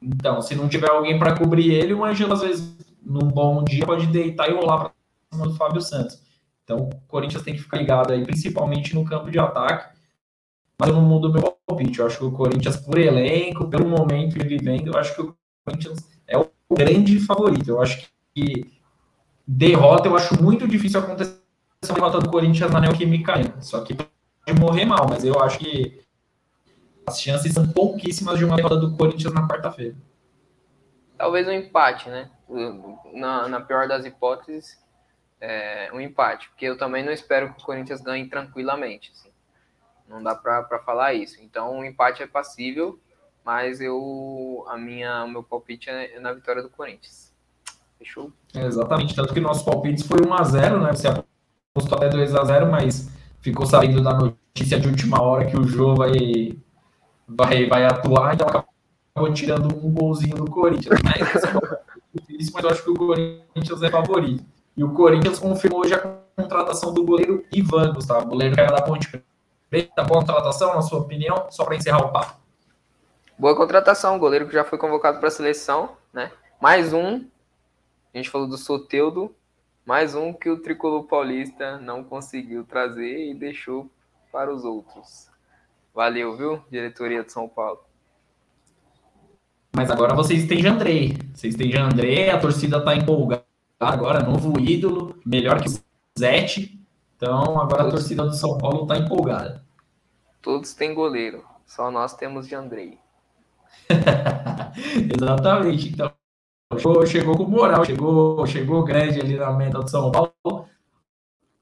Então, se não tiver alguém para cobrir ele, o Ângelo, às vezes, num bom dia, pode deitar e rolar para cima do Fábio Santos. Então, o Corinthians tem que ficar ligado aí, principalmente no campo de ataque. Mas eu não mudo o meu palpite. Eu acho que o Corinthians, por elenco, pelo momento que vivendo, eu acho que o Corinthians é o grande favorito. Eu acho que derrota, eu acho muito difícil acontecer. São derrota do Corinthians na Neo Química Arena. Só que pode morrer mal, mas eu acho que as chances são pouquíssimas de uma derrota do Corinthians na quarta-feira. Talvez um empate, né? Na, na pior das hipóteses, é, um empate. Porque eu também não espero que o Corinthians ganhe tranquilamente. Assim. Não dá pra, pra falar isso. Então, um empate é passível, mas eu, a minha, o meu palpite é na vitória do Corinthians. Fechou? É, exatamente. Tanto que nossos palpites foi um a zero, né? Você postou até dois a zero, mas ficou sabendo da notícia de última hora que o Jô vai, vai, vai atuar, então acabou tirando um golzinho do Corinthians. Né? Isso, mas eu acho que o Corinthians é favorito. E o Corinthians confirmou hoje a contratação do goleiro Ivan, Gustavo, goleiro que era da Ponte Preta. Boa contratação, na sua opinião, só para encerrar o papo. Boa contratação, goleiro que já foi convocado para a seleção, né? Mais um, a gente falou do Soteldo. Mais um que o tricolor paulista não conseguiu trazer e deixou para os outros. Valeu, viu, diretoria de São Paulo. Mas agora vocês têm Jandrei. Vocês têm Jandrei, a torcida está empolgada agora, novo ídolo, melhor que o Zete. Então, agora a torcida do São Paulo está empolgada. Todos têm goleiro, só nós temos Jandrei. Exatamente, então. Chegou, chegou com moral, chegou, chegou grande ali na meta do São Paulo. O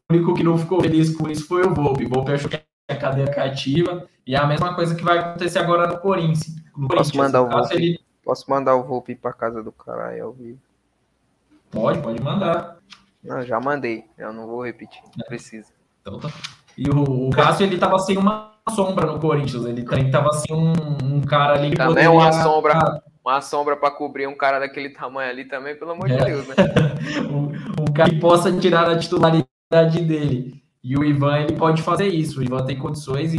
único que não ficou feliz com isso foi o Volpi. O Volpi achou que é cadeira cativa. E é a mesma coisa que vai acontecer agora no Corinthians. No Posso, Corinthians mandar caso, ele... Posso mandar o Volpi pra casa do caralho ao vivo? Pode, pode mandar. Não, já mandei. Eu não vou repetir. Não precisa. Então tá. E o, o Cássio, ele tava sem uma sombra no Corinthians. Ele tava sem um, um cara ali. Também poderia... uma sombra... Uma sombra para cobrir um cara daquele tamanho ali também, pelo amor de é. Deus, né? um, um cara que possa tirar a titularidade dele. E o Ivan, ele pode fazer isso. O Ivan tem condições,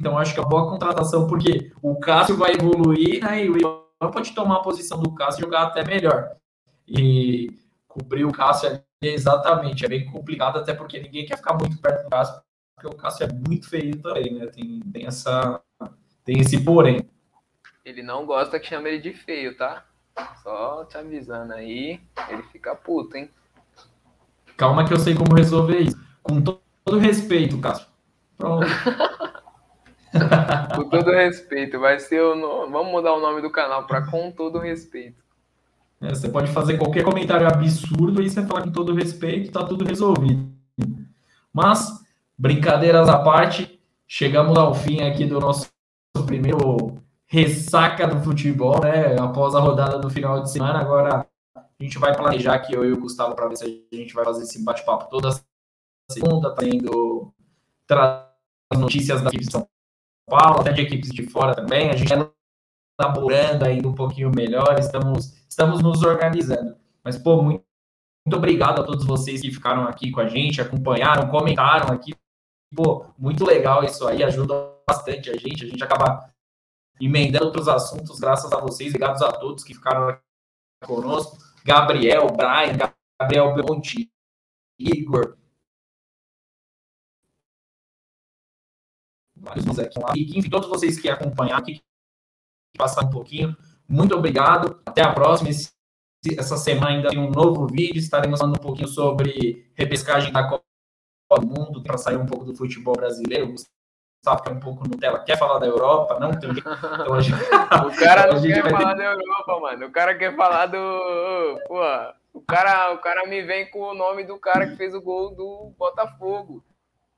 então acho que é uma boa contratação, porque o Cássio vai evoluir, né? E o Ivan pode tomar a posição do Cássio e jogar até melhor. E cobrir o Cássio ali, exatamente. É bem complicado, até porque ninguém quer ficar muito perto do Cássio, porque o Cássio é muito feio também, né? Tem, tem, essa, tem esse porém. Ele não gosta que chame ele de feio, tá? Só te avisando aí, ele fica puto, hein? Calma que eu sei como resolver isso. Com todo respeito, Cássio. Pronto. Com todo respeito. Vai ser o no... Vamos mudar o nome do canal pra Com Todo Respeito. É, você pode fazer qualquer comentário absurdo e você fala com todo respeito, tá tudo resolvido. Mas, brincadeiras à parte, chegamos ao fim aqui do nosso primeiro... Ressaca do futebol, né? Após a rodada do final de semana, agora a gente vai planejar aqui, eu e o Gustavo, para ver se a gente vai fazer esse bate-papo toda segunda, trazendo as notícias da equipe de São Paulo, até de equipes de fora também. A gente elaborando ainda um pouquinho melhor, estamos, estamos nos organizando. Mas, pô, muito, muito obrigado a todos vocês que ficaram aqui com a gente, acompanharam, comentaram aqui. Pô, muito legal isso aí, ajuda bastante a gente, a gente acaba emendando outros assuntos graças a vocês. Obrigado a todos que ficaram aqui conosco, Gabriel, Brian, Gabriel Belmonte, Igor, vários aqui, e enfim, todos vocês que acompanharam aqui, que passaram um pouquinho, muito obrigado, até a próxima. Esse, essa semana ainda tem um novo vídeo, estaremos falando um pouquinho sobre repescagem da Copa do Mundo, para sair um pouco do futebol brasileiro. O Gustavo que é um pouco Nutella, quer falar da Europa, não tem jeito. Então, gente... O cara não quer falar ter... da Europa, mano, o cara quer falar do... Pô, o cara, o cara me vem com o nome do cara que fez o gol do Botafogo,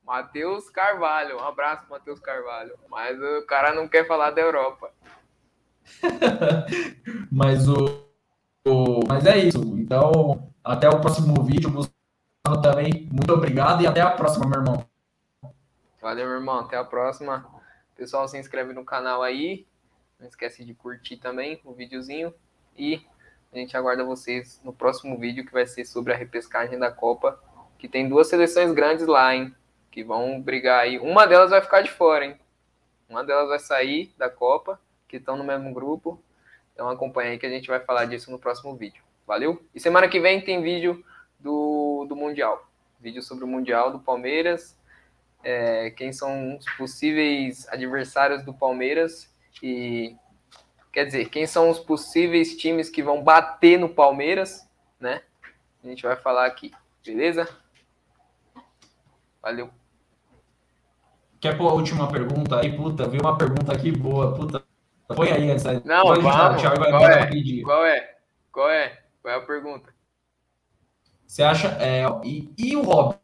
Matheus Carvalho, um abraço, Matheus Carvalho, mas o cara não quer falar da Europa. Mas o... o... Mas é isso, então, até o próximo vídeo, também, muito obrigado e até a próxima, meu irmão. Valeu, meu irmão, até a próxima. Pessoal, se inscreve no canal aí, não esquece de curtir também o videozinho e a gente aguarda vocês no próximo vídeo, que vai ser sobre a repescagem da Copa, que tem duas seleções grandes lá, hein, que vão brigar aí. Uma delas vai ficar de fora, hein, uma delas vai sair da Copa, que estão no mesmo grupo. Então acompanha aí que a gente vai falar disso no próximo vídeo. Valeu? E semana que vem tem vídeo Do, do Mundial, vídeo sobre o Mundial do Palmeiras, é, quem são os possíveis adversários do Palmeiras e, quer dizer, quem são os possíveis times que vão bater no Palmeiras, né? A gente vai falar aqui, beleza? Valeu. Quer pôr a última pergunta aí, puta? Veio uma pergunta aqui boa, puta. Põe aí essa. Não, vamos. Lá, tchau, vai. Qual é? Qual é? Qual é? Qual é a pergunta? Você acha... É, e, e o Robson?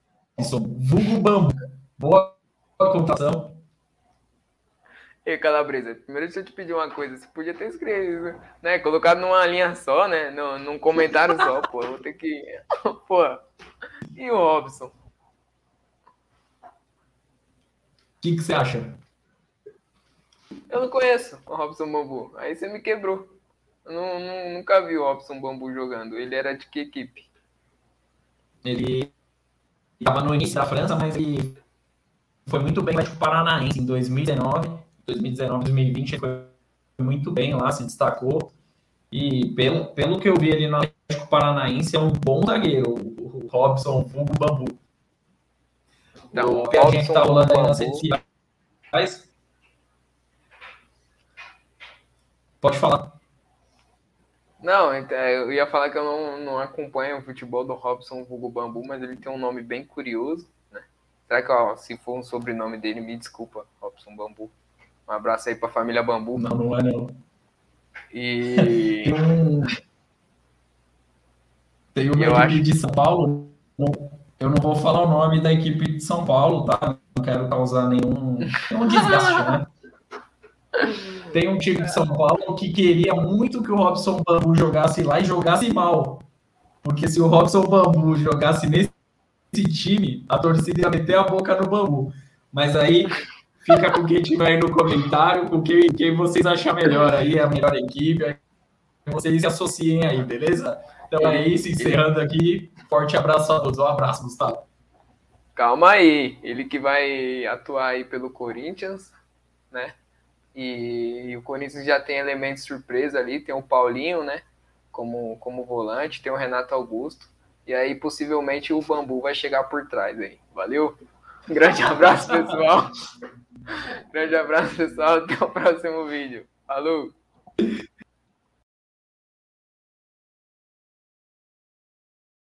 Vulgo Bambu. Boa contratação. E Calabresa, primeiro deixa eu te pedir uma coisa. Você podia ter escrito, né? Colocado numa linha só, né? No, num comentário só, pô. Vou ter que... Pô. E o Robson? O que que você acha? Eu não conheço o Robson Bambu. Aí você me quebrou. Eu não, não, nunca vi o Robson Bambu jogando. Ele era de que equipe? Ele estava no início da França, mas ele foi muito bem no Atlético Paranaense em dois mil e dezenove, dois mil e vinte, ele foi muito bem lá, se destacou. E pelo, pelo que eu vi ele no Atlético Paranaense, é um bom zagueiro, o Robson, o Vulgo Bambu. Então, o Robson, que está rolando aí nas redes sociais. Pode falar. Não, eu ia falar que eu não, não acompanho o futebol do Robson Vulgo Bambu, mas ele tem um nome bem curioso, né? Será que, ó, se for um sobrenome dele, me desculpa, Robson Bambu. Um abraço aí pra família Bambu. Não, não é não. E... tem um... tem uma equipe acho... de São Paulo, eu não vou falar o nome da equipe de São Paulo, tá? Não quero causar nenhum, nenhum desgaste, né? Tem um time de São Paulo que queria muito que o Robson Bambu jogasse lá e jogasse mal. Porque se o Robson Bambu jogasse nesse time, a torcida ia meter a boca no Bambu. Mas aí fica com quem tiver aí no comentário, com quem, quem vocês achar melhor aí, a melhor equipe. Aí vocês se associem aí, beleza? Então é isso, encerrando aqui. Forte abraço a todos. Um abraço, Gustavo. Calma aí. Ele que vai atuar aí pelo Corinthians, né? E o Corinthians já tem elementos surpresa ali, tem o Paulinho, né, como, como volante, tem o Renato Augusto, e aí possivelmente o Bambu vai chegar por trás aí, valeu? Grande abraço, pessoal. Grande abraço, pessoal, até o próximo vídeo. Falou!